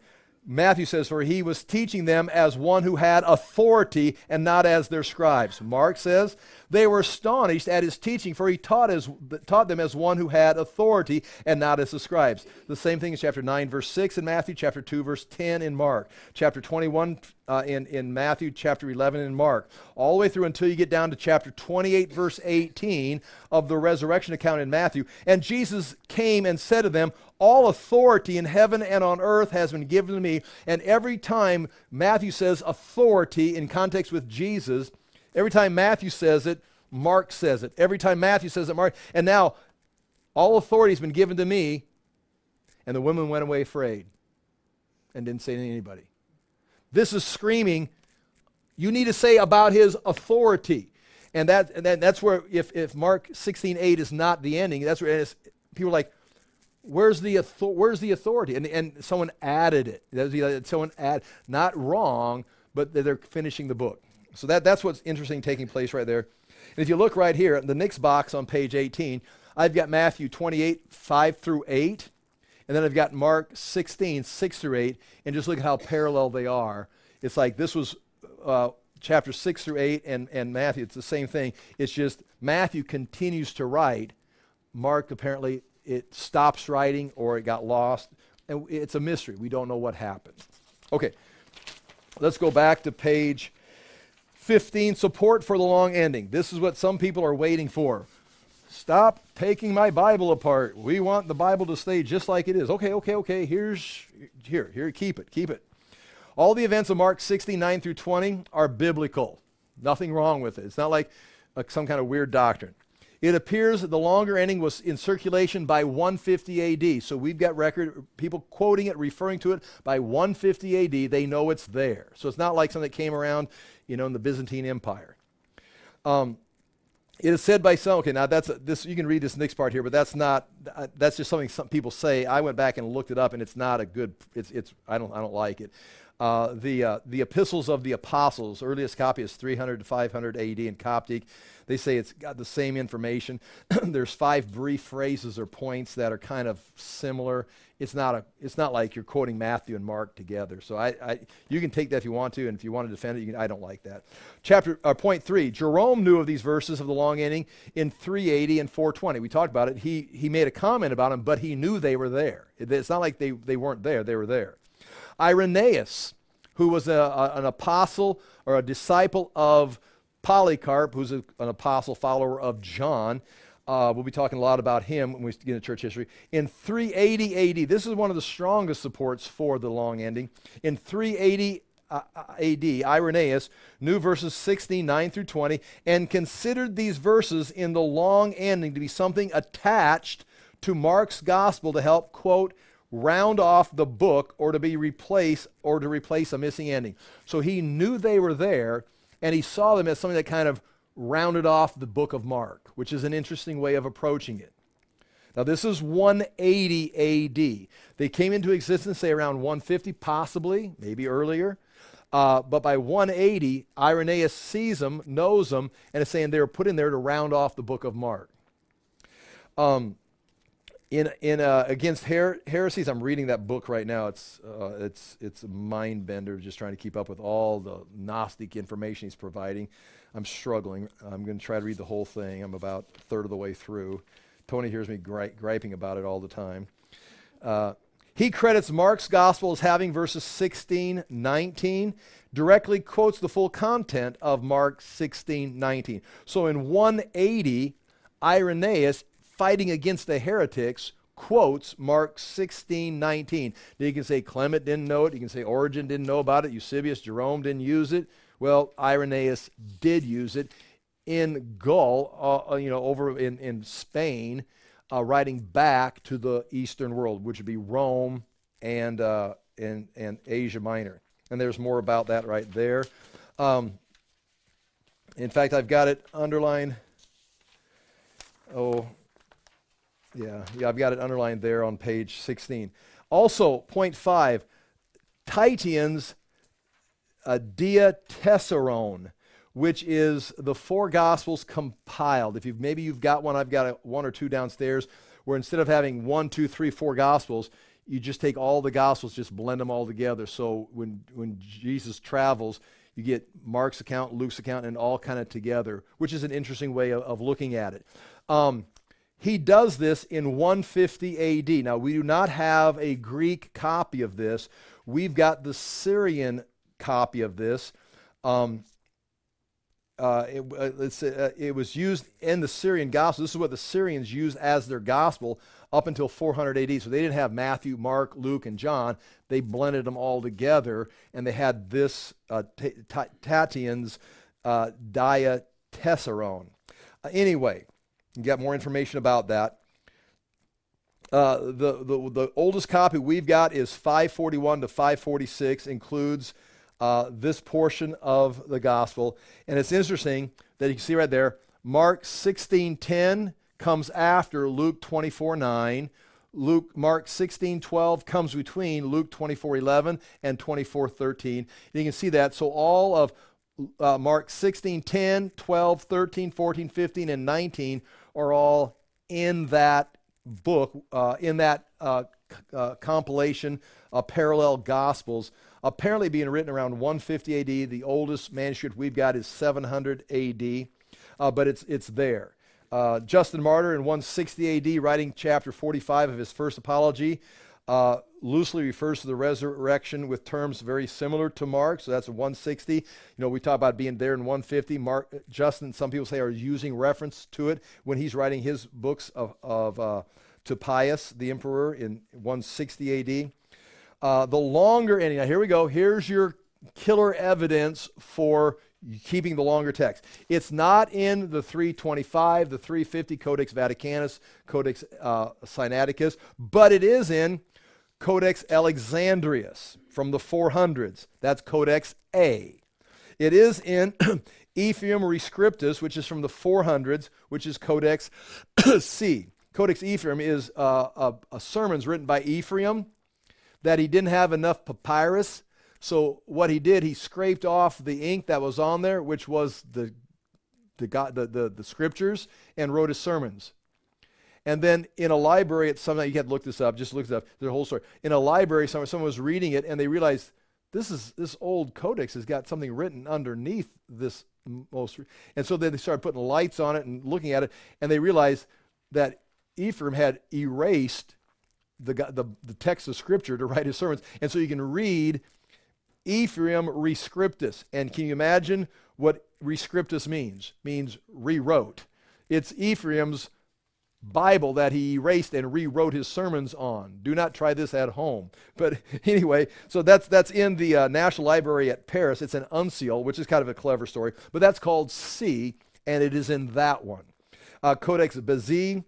Matthew says, for he was teaching them as one who had authority and not as their scribes. Mark says, they were astonished at his teaching, for he taught them as one who had authority and not as the scribes. The same thing in chapter 9, verse 6 in Matthew, chapter 2, verse 10 in Mark, chapter 21 in Matthew, chapter 11 in Mark, all the way through until you get down to chapter 28, verse 18 of the resurrection account in Matthew. And Jesus came and said to them, all authority in heaven and on earth has been given to me. And every time Matthew says authority in context with Jesus, every time Matthew says it, Mark says it. Every time Matthew says it, Mark. And now, all authority has been given to me. And the women went away afraid and didn't say anything to anybody. This is screaming, you need to say about his authority. And that's where, if Mark 16:8 is not the ending, that's where people are like, Where's the authority? And someone added it. That would be like someone add, not wrong, but they're finishing the book. So that's what's interesting taking place right there. And if you look right here, the next box on page 18, I've got Matthew 28:5-8, and then I've got Mark 16:6-8, and just look at how parallel they are. It's like this was chapter 6-8 and Matthew, it's the same thing. It's just Matthew continues to write. Mark apparently it stops writing or it got lost. And it's a mystery. We don't know what happened. Okay, let's go back to page 15, support for the long ending. This is what some people are waiting for. Stop taking my Bible apart. We want the Bible to stay just like it is. Okay. Here, keep it. All the events of Mark 16:9-20 are biblical. Nothing wrong with it. It's not like some kind of weird doctrine. It appears that the longer ending was in circulation by 150 AD. So we've got record, people quoting it, referring to it by 150 AD. They know it's there. So it's not like something that came around, in the Byzantine Empire. It is said by some, okay, now this you can read this next part here, but that's just something some people say. I went back and looked it up, and it's not a good, I don't like it. The epistles of the apostles, earliest copy is 300 to 500 AD in Coptic. They say it's got the same information. There's 5 brief phrases or points that are kind of similar. It's not like you're quoting Matthew and Mark together. So you can take that if you want to, and if you want to defend it, you can. I don't like that. Point 3, Jerome knew of these verses of the long ending in 380 and 420. We talked about it. He made a comment about them, but he knew they were there. It's not like they weren't there. They were there. Irenaeus, who was an apostle or a disciple of Polycarp, who's an apostle follower of John. We'll be talking a lot about him when we get into church history. In 380 AD, this is one of the strongest supports for the long ending. In 380 AD, Irenaeus knew verses 16:9-20 and considered these verses in the long ending to be something attached to Mark's gospel to help, quote, round off the book or to replace a missing ending. So he knew they were there, and he saw them as something that kind of rounded off the book of Mark, which is an interesting way of approaching it. Now this is 180 AD. They came into existence, say around 150, possibly, maybe earlier. But by 180, Irenaeus sees them, knows them, and is saying they were put in there to round off the book of Mark. Against heresies, I'm reading that book right now. It's a mind bender, just trying to keep up with all the Gnostic information he's providing. I'm struggling. I'm going to try to read the whole thing. I'm about a third of the way through. Tony hears me griping about it all the time. He credits Mark's gospel as having verses 16:19, directly quotes the full content of Mark 16:19. So in 180, Irenaeus, fighting against the heretics, quotes Mark 16:19. You can say Clement didn't know it. You can say Origen didn't know about it. Eusebius, Jerome didn't use it. Well, Irenaeus did use it in Gaul, over in Spain, writing back to the Eastern world, which would be Rome and Asia Minor. And there's more about that right there. In fact, I've got it underlined. Yeah, I've got it underlined there on page 16. Also, point 5, Titian's Diatessaron, which is the 4 Gospels compiled. If maybe you've got one, I've got one or two downstairs, where instead of having 1, 2, 3, 4 Gospels, you just take all the Gospels, just blend them all together. So when Jesus travels, you get Mark's account, Luke's account, and all kind of together, which is an interesting way of looking at it. He does this in 150 AD. Now, we do not have a Greek copy of this. We've got the Syrian copy of this. It was used in the Syrian gospel. This is what the Syrians used as their gospel up until 400 AD. So they didn't have Matthew, Mark, Luke, and John. They blended them all together, and they had this Tatian's Diatessaron. Anyway, you got more information about that. The oldest copy we've got is 541 to 546, includes this portion of the gospel. And it's interesting that you can see right there, Mark 16:10 comes after Luke 24:9. Mark 16:12 comes between Luke 24:11 and 24:13. You can see that. So all of Mark 16:10, 12, 13, 14, 15, and 19 are all in that book, in that compilation of parallel gospels, apparently being written around 150 AD. The oldest manuscript we've got is 700 AD, but it's there. Justin Martyr in 160 AD, writing chapter 45 of his first apology, loosely refers to the resurrection with terms very similar to Mark. So that's 160. You know, we talk about being there in 150. Mark, Justin, some people say, are using reference to it when he's writing his books of to Pius the emperor in 160 AD. The longer, and now here we go. Here's your killer evidence for keeping the longer text. It's not in the 325, the 350 Codex Vaticanus, Codex Sinaiticus, but it is in Codex Alexandrius from the 400s. That's Codex A. It is in Ephraemi Rescriptus, which is from the 400s, which is Codex C. Codex Ephraem is a sermons written by Ephraem that he didn't have enough papyrus. So what he did, he scraped off the ink that was on there, which was the scriptures, and wrote his sermons. And then in a library, at some, you had to look this up, just look this up, the whole story. In a library, someone was reading it, and they realized this old codex has got something written underneath this most. And so then they started putting lights on it and looking at it, and they realized that Ephraem had erased the text of Scripture to write his sermons. And so you can read Ephraemi Rescriptus. And can you imagine what Rescriptus means? Means rewrote. It's Ephraem's Bible that he erased and rewrote his sermons on. Do not try this at home. But anyway, so that's in the National Library at Paris. It's an uncial, which is kind of a clever story. But that's called C, and it is in that one. Codex Bezier,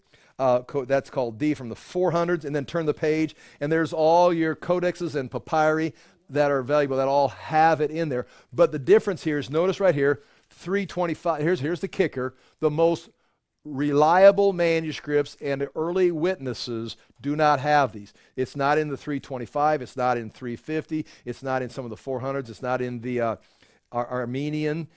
that's called D, from the 400s. And then turn the page, and there's all your codexes and papyri that are valuable, that all have it in there. But the difference here is, notice right here, 325, here's the kicker, the most reliable manuscripts and early witnesses do not have these. It's not in the 325, it's not in 350, it's not in some of the 400s, it's not in the Armenian,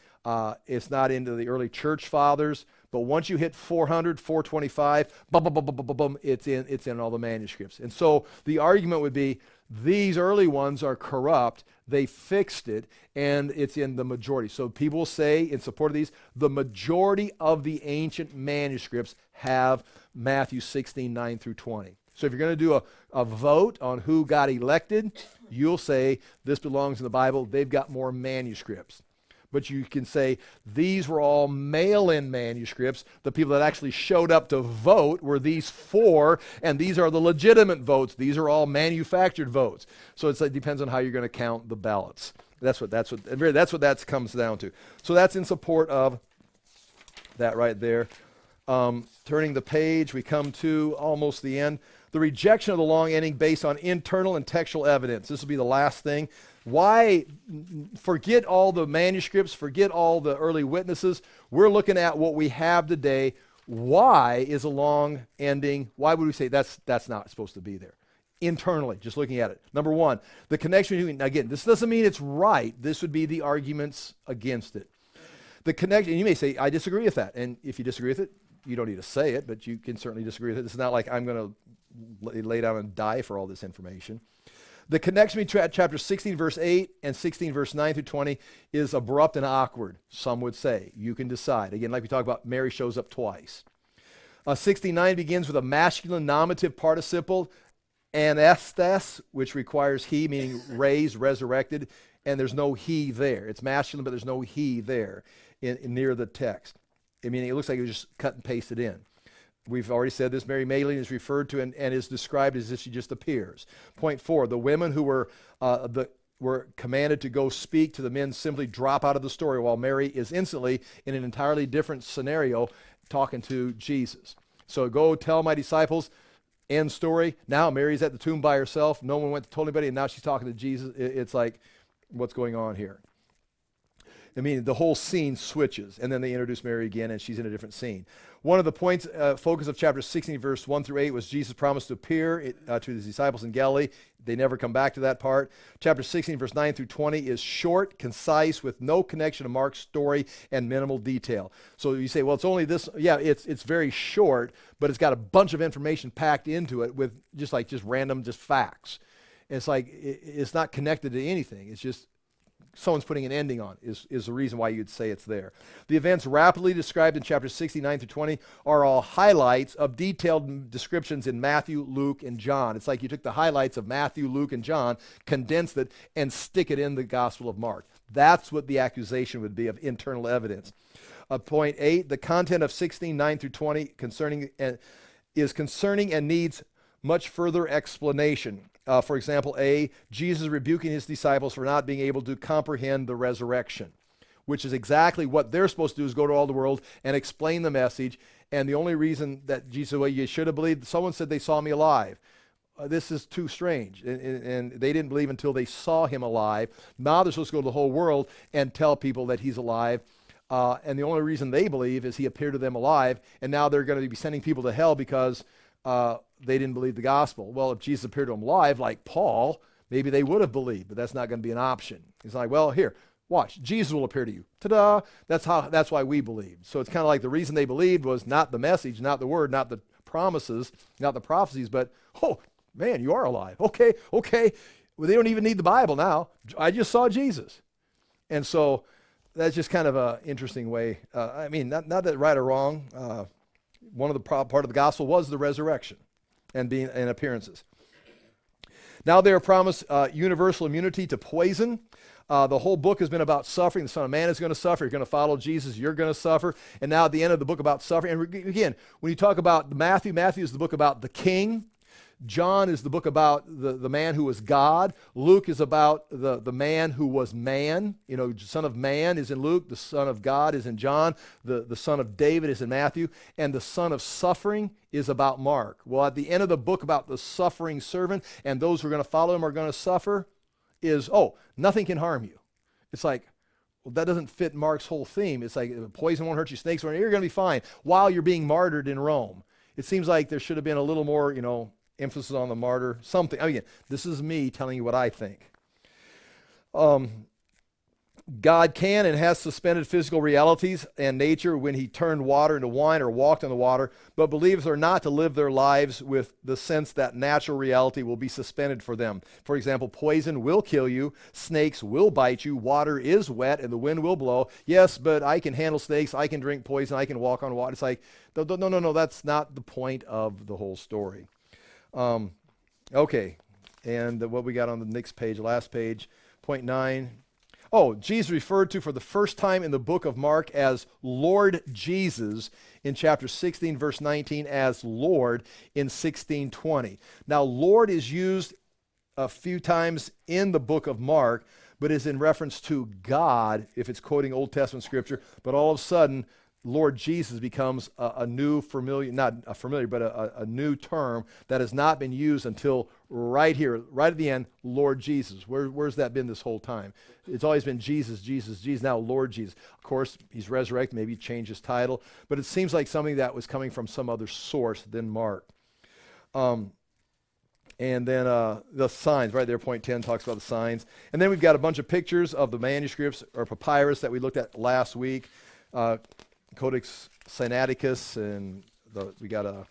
it's not into the early church fathers. But once you hit 400, 425, bum, bum, bum, bum, bum, bum, it's in all the manuscripts. And so the argument would be, these early ones are corrupt, they fixed it, and it's in the majority. So people say, in support of these, the majority of the ancient manuscripts have Matthew 16:9-20. So if you're going to do a vote on who got elected, you'll say, this belongs in the Bible, they've got more manuscripts. But you can say, these were all mail-in manuscripts. The people that actually showed up to vote were these four, and these are the legitimate votes. These are all manufactured votes. So it depends on how you're going to count the ballots. That's what that comes down to. So that's in support of that right there. Turning the page, we come to almost the end. The rejection of the long ending based on internal and textual evidence. This will be the last thing. Why? Forget all the manuscripts, forget all the early witnesses. We're looking at what we have today. Why is a long ending? Why would we say that's not supposed to be there? Internally, just looking at it. Number one, the connection between, again, this doesn't mean it's right. This would be the arguments against it. The connection, and you may say, I disagree with that. And if you disagree with it, you don't need to say it, but you can certainly disagree with it. It's not like I'm going to lay down and die for all this information. The connection between chapter 16, verse 8 and 16, verse 9-20 is abrupt and awkward, some would say. You can decide. Again, like we talked about, Mary shows up twice. 69 begins with a masculine nominative participle, anesthes, which requires he, meaning raised, resurrected, and there's no he there. It's masculine, but there's no he there near the text. I mean, it looks like it was just cut and pasted in. We've already said this. Mary Magdalene is referred to and is described as if she just appears. Point 4, the women who were commanded to go speak to the men simply drop out of the story, while Mary is instantly in an entirely different scenario talking to Jesus. So go tell my disciples, end story. Now Mary's at the tomb by herself. No one went to tell anybody, and now she's talking to Jesus. It's like, what's going on here? I mean, the whole scene switches, and then they introduce Mary again, and she's in a different scene. One of the points, focus of chapter 16, verse 1 through 8, was Jesus' promise to appear to his disciples in Galilee. They never come back to that part. Chapter 16, verse 9 through 20 is short, concise, with no connection to Mark's story and minimal detail. So you say, well, it's only this. Yeah, it's very short, but it's got a bunch of information packed into it with just random facts. And it's like it's not connected to anything. It's just someone's putting an ending on is the reason why you'd say it's there. The events rapidly described in chapters 69 through 20 are all highlights of detailed descriptions in Matthew, Luke, and John. It's like you took the highlights of Matthew, Luke, and John, condensed it, and stick it in the Gospel of Mark. That's what the accusation would be of internal evidence. Point 8, the content of 16:9 through 20 concerning and needs much further explanation. For example, A, Jesus rebuking his disciples for not being able to comprehend the resurrection, which is exactly what they're supposed to do, is go to all the world and explain the message. And the only reason that Jesus said, well, you should have believed, someone said they saw me alive. This is too strange. And they didn't believe until they saw him alive. Now they're supposed to go to the whole world and tell people that he's alive. And the only reason they believe is he appeared to them alive. And now they're going to be sending people to hell because they didn't believe the gospel. Well, if Jesus appeared to them live, like Paul, maybe they would have believed, but that's not going to be an option. It's like, well, here, watch, Jesus will appear to you. Ta-da! That's why we believe. So it's kind of like the reason they believed was not the message, not the word, not the promises, not the prophecies, but, oh, man, you are alive. Okay. Well, they don't even need the Bible now. I just saw Jesus. And so that's just kind of an interesting way. I mean, not that right or wrong. One of the part of the gospel was the resurrection and being in appearances. Now they are promised universal immunity to poison. The whole book has been about suffering. The Son of Man is going to suffer. You're going to follow Jesus. You're going to suffer. And now at the end of the book about suffering. And again, when you talk about Matthew is the book about the king. John is the book about the man who was God. Luke is about the man who was man. You know, Son of Man is in Luke. The Son of God is in John. The Son of David is in Matthew. And the Son of Suffering is about Mark. Well, at the end of the book about the suffering servant and those who are going to follow him are going to suffer is, nothing can harm you. It's like, well, that doesn't fit Mark's whole theme. It's like poison won't hurt you, snakes won't hurt you. You're going to be fine while you're being martyred in Rome. It seems like there should have been a little more, emphasis on the martyr, something. I mean, this is me telling you what I think. God can and has suspended physical realities and nature when he turned water into wine or walked on the water, but believers are not to live their lives with the sense that natural reality will be suspended for them. For example, poison will kill you, snakes will bite you, water is wet, and the wind will blow. Yes, but I can handle snakes, I can drink poison, I can walk on water. It's like, no, that's not the point of the whole story. Okay, and what we got on the next page, last page, point 9. Jesus referred to for the first time in the book of Mark as Lord Jesus in chapter 16, verse 19, as Lord in 16:20. Now, Lord is used a few times in the book of Mark, but is in reference to God if it's quoting Old Testament scripture, but all of a sudden, Lord Jesus becomes a new familiar, not a familiar, but a new term that has not been used until right here, right at the end, Lord Jesus. Where's that been this whole time? It's always been Jesus, now Lord Jesus. Of course, he's resurrected, maybe he changed his title, but it seems like something that was coming from some other source than Mark. And then the signs, right there, point 10 talks about the signs. And then we've got a bunch of pictures of the manuscripts or papyrus that we looked at last week. Codex Sinaiticus, and we got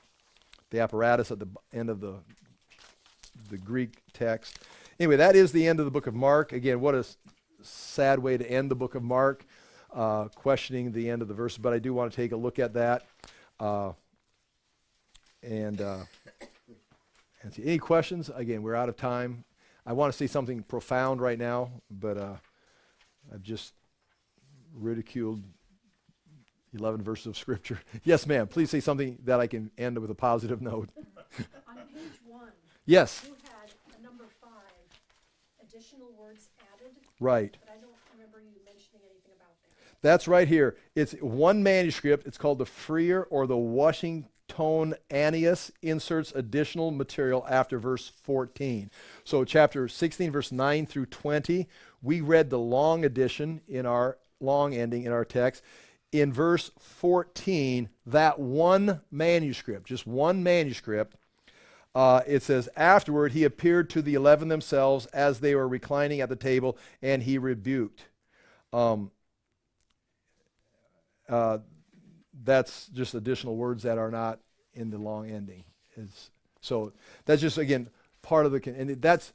the apparatus at the end of the Greek text. Anyway, that is the end of the book of Mark. Again, what a sad way to end the book of Mark, questioning the end of the verse. But I do want to take a look at that. And see, any questions? Again, we're out of time. I want to say something profound right now, but I've just ridiculed 11 verses of scripture. Yes, ma'am. Please say something that I can end with a positive note. On page 1, yes, you had a number 5, additional words added. Right. But I don't remember you mentioning anything about that. That's right here. It's one manuscript. It's called the Freer or the Washingtonianus inserts additional material after verse 14. So chapter 16, verse 9 through 20, we read the long edition in our long ending in our text. In verse 14, that one manuscript, just one manuscript, it says, afterward he appeared to the 11 themselves as they were reclining at the table, and he rebuked. That's just additional words that are not in the long ending. So that's just, again, part of the... And that's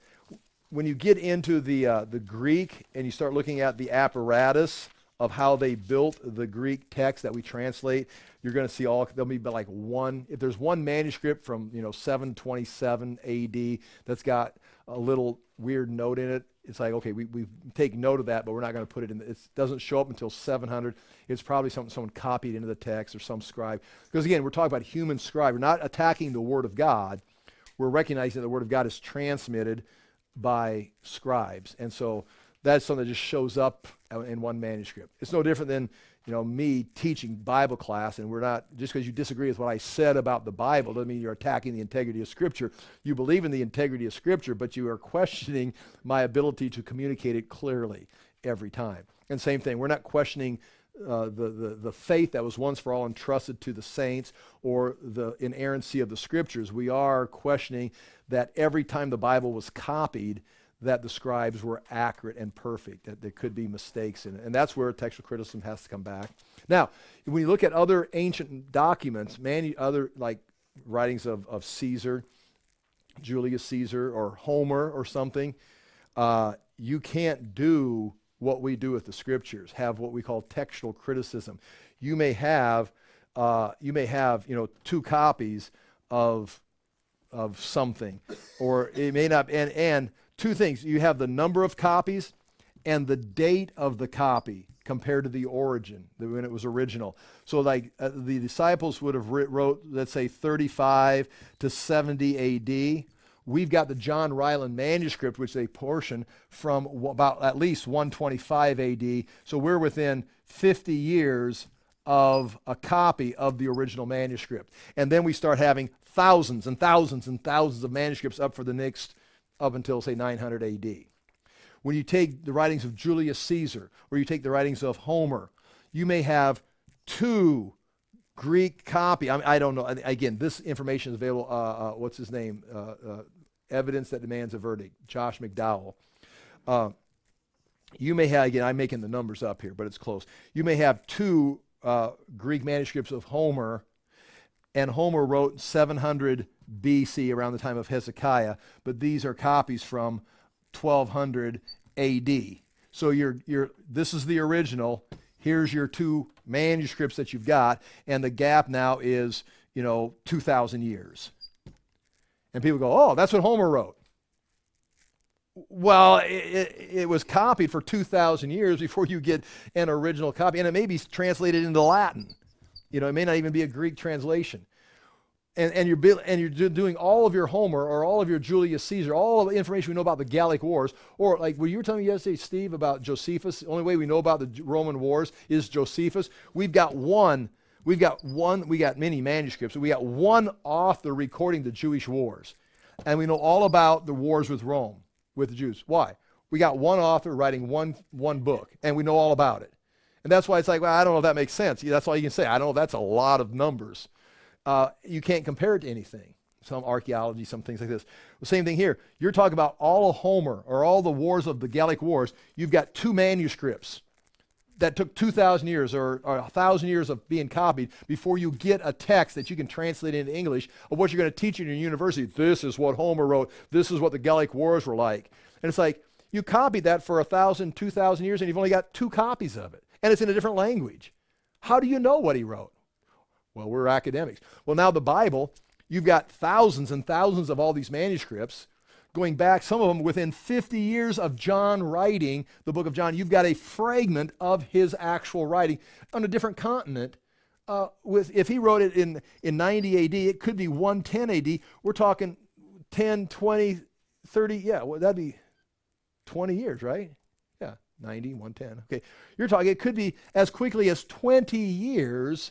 when you get into the Greek and you start looking at the apparatus of how they built the Greek text that we translate, you're going to see all, there'll be like one, if there's one manuscript from, 727 AD that's got a little weird note in it, it's like, okay, we take note of that, but we're not going to put it in, it doesn't show up until 700. It's probably something someone copied into the text or some scribe. Because again, we're talking about human scribe. We're not attacking the Word of God. We're recognizing that the Word of God is transmitted by scribes. And so that's something that just shows up in one manuscript. It's no different than, me teaching Bible class, and we're not, just because you disagree with what I said about the Bible doesn't mean you're attacking the integrity of Scripture. You believe in the integrity of Scripture, but you are questioning my ability to communicate it clearly every time. And same thing, we're not questioning the faith that was once for all entrusted to the saints or the inerrancy of the Scriptures. We are questioning that every time the Bible was copied, that the scribes were accurate and perfect, that there could be mistakes in it. And that's where textual criticism has to come back. Now, when you look at other ancient documents, other like writings of Caesar, Julius Caesar, or Homer or something, you can't do what we do with the Scriptures, have what we call textual criticism. You may have, two copies of something, or it may not, and two things. You have the number of copies and the date of the copy compared to the origin, when it was original. So like the disciples would have wrote, let's say, 35 to 70 AD. We've got the John Ryland manuscript, which they portion from about at least 125 AD. So we're within 50 years of a copy of the original manuscript. And then we start having thousands and thousands and thousands of manuscripts up until, say, 900 AD. When you take the writings of Julius Caesar, or you take the writings of Homer, you may have two Greek copies. I don't know. Again, this information is available. Evidence That Demands a Verdict, Josh McDowell. You may have, again, I'm making the numbers up here, but it's close. You may have two Greek manuscripts of Homer, and Homer wrote 700 BC, around the time of Hezekiah, but these are copies from 1200 AD. So this is the original. Here's your two manuscripts that you've got, and the gap now is 2,000 years. And people go, oh, that's what Homer wrote. Well, it was copied for 2,000 years before you get an original copy, and it may be translated into Latin. It may not even be a Greek translation. And you're doing all of your Homer or all of your Julius Caesar, all of the information we know about the Gallic Wars, or like what you were telling me yesterday, Steve, about Josephus. The only way we know about the Roman wars is Josephus. We got many manuscripts. We got one author recording the Jewish wars, and we know all about the wars with Rome, with the Jews. Why? We got one author writing one book, and we know all about it. And that's why it's like, well, I don't know if that makes sense. That's all you can say. I don't know if that's a lot of numbers. You can't compare it to anything. Some archaeology, some things like this. The same thing here. You're talking about all of Homer or all the wars of the Gallic Wars. You've got two manuscripts that took 2,000 years or 1,000 years of being copied before you get a text that you can translate into English of what you're going to teach in your university. This is what Homer wrote. This is what the Gallic Wars were like. And it's like you copied that for 1,000, 2,000 years, and you've only got two copies of it. And it's in a different language. How do you know what he wrote? Well, we're academics. Well, now the Bible, you've got thousands and thousands of all these manuscripts going back, some of them within 50 years of John writing the book of John. You've got a fragment of his actual writing on a different continent. If he wrote it in 90 AD, it could be 110 AD. We're talking 10, 20, 30, that'd be 20 years, right? Yeah, 90, 110, okay. You're talking, it could be as quickly as 20 years.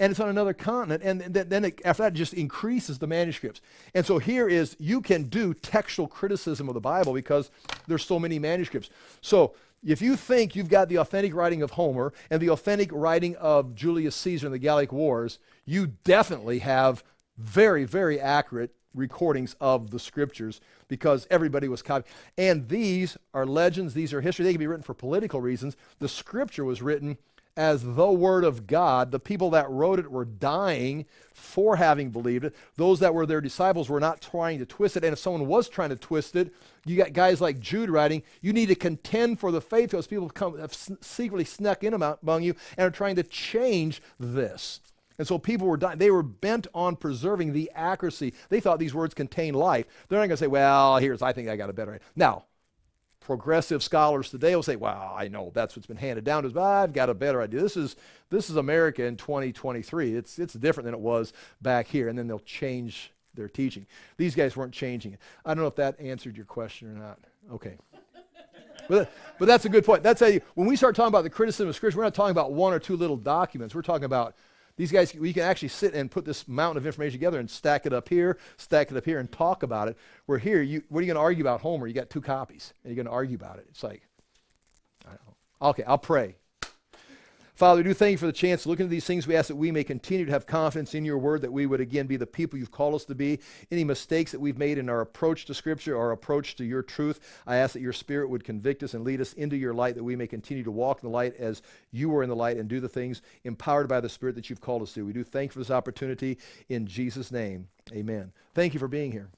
And it's on another continent, and then after that, it just increases the manuscripts. And so here you can do textual criticism of the Bible because there's so many manuscripts. So If you think you've got the authentic writing of Homer and the authentic writing of Julius Caesar in the Gallic Wars, you definitely have very, very accurate recordings of the scriptures, because everybody was copying. And these are legends, these are history. They can be written for political reasons. The scripture was written as the word of God. The people that wrote it were dying for having believed it. Those that were their disciples were not trying to twist it. And if someone was trying to twist it, you got guys like Jude writing, you need to contend for the faith. Those people have secretly snuck in among you and are trying to change this. And so people were dying. They were bent on preserving the accuracy. They thought these words contained life. They're not going to say, well, here's, I think I got a better idea. Now, progressive scholars today will say, well, I know that's what's been handed down to us, but I've got a better idea. This is America in 2023. It's different than it was back here. And then they'll change their teaching. These guys weren't changing it. I don't know if that answered your question or not. Okay. But that's a good point. That's how you, when we start talking about the criticism of Scripture, we're not talking about one or two little documents. We're talking about these guys. We can actually sit and put this mountain of information together and stack it up here, and talk about it. We're here. What are you going to argue about Homer? You got two copies, and you're going to argue about it. It's like, I don't know. Okay, I'll pray. Father, we do thank you for the chance to look into these things. We ask that we may continue to have confidence in your word, that we would again be the people you've called us to be. Any mistakes that we've made in our approach to Scripture, our approach to your truth, I ask that your Spirit would convict us and lead us into your light, that we may continue to walk in the light as you were in the light and do the things empowered by the Spirit that you've called us to. We do thank you for this opportunity in Jesus' name. Amen. Thank you for being here.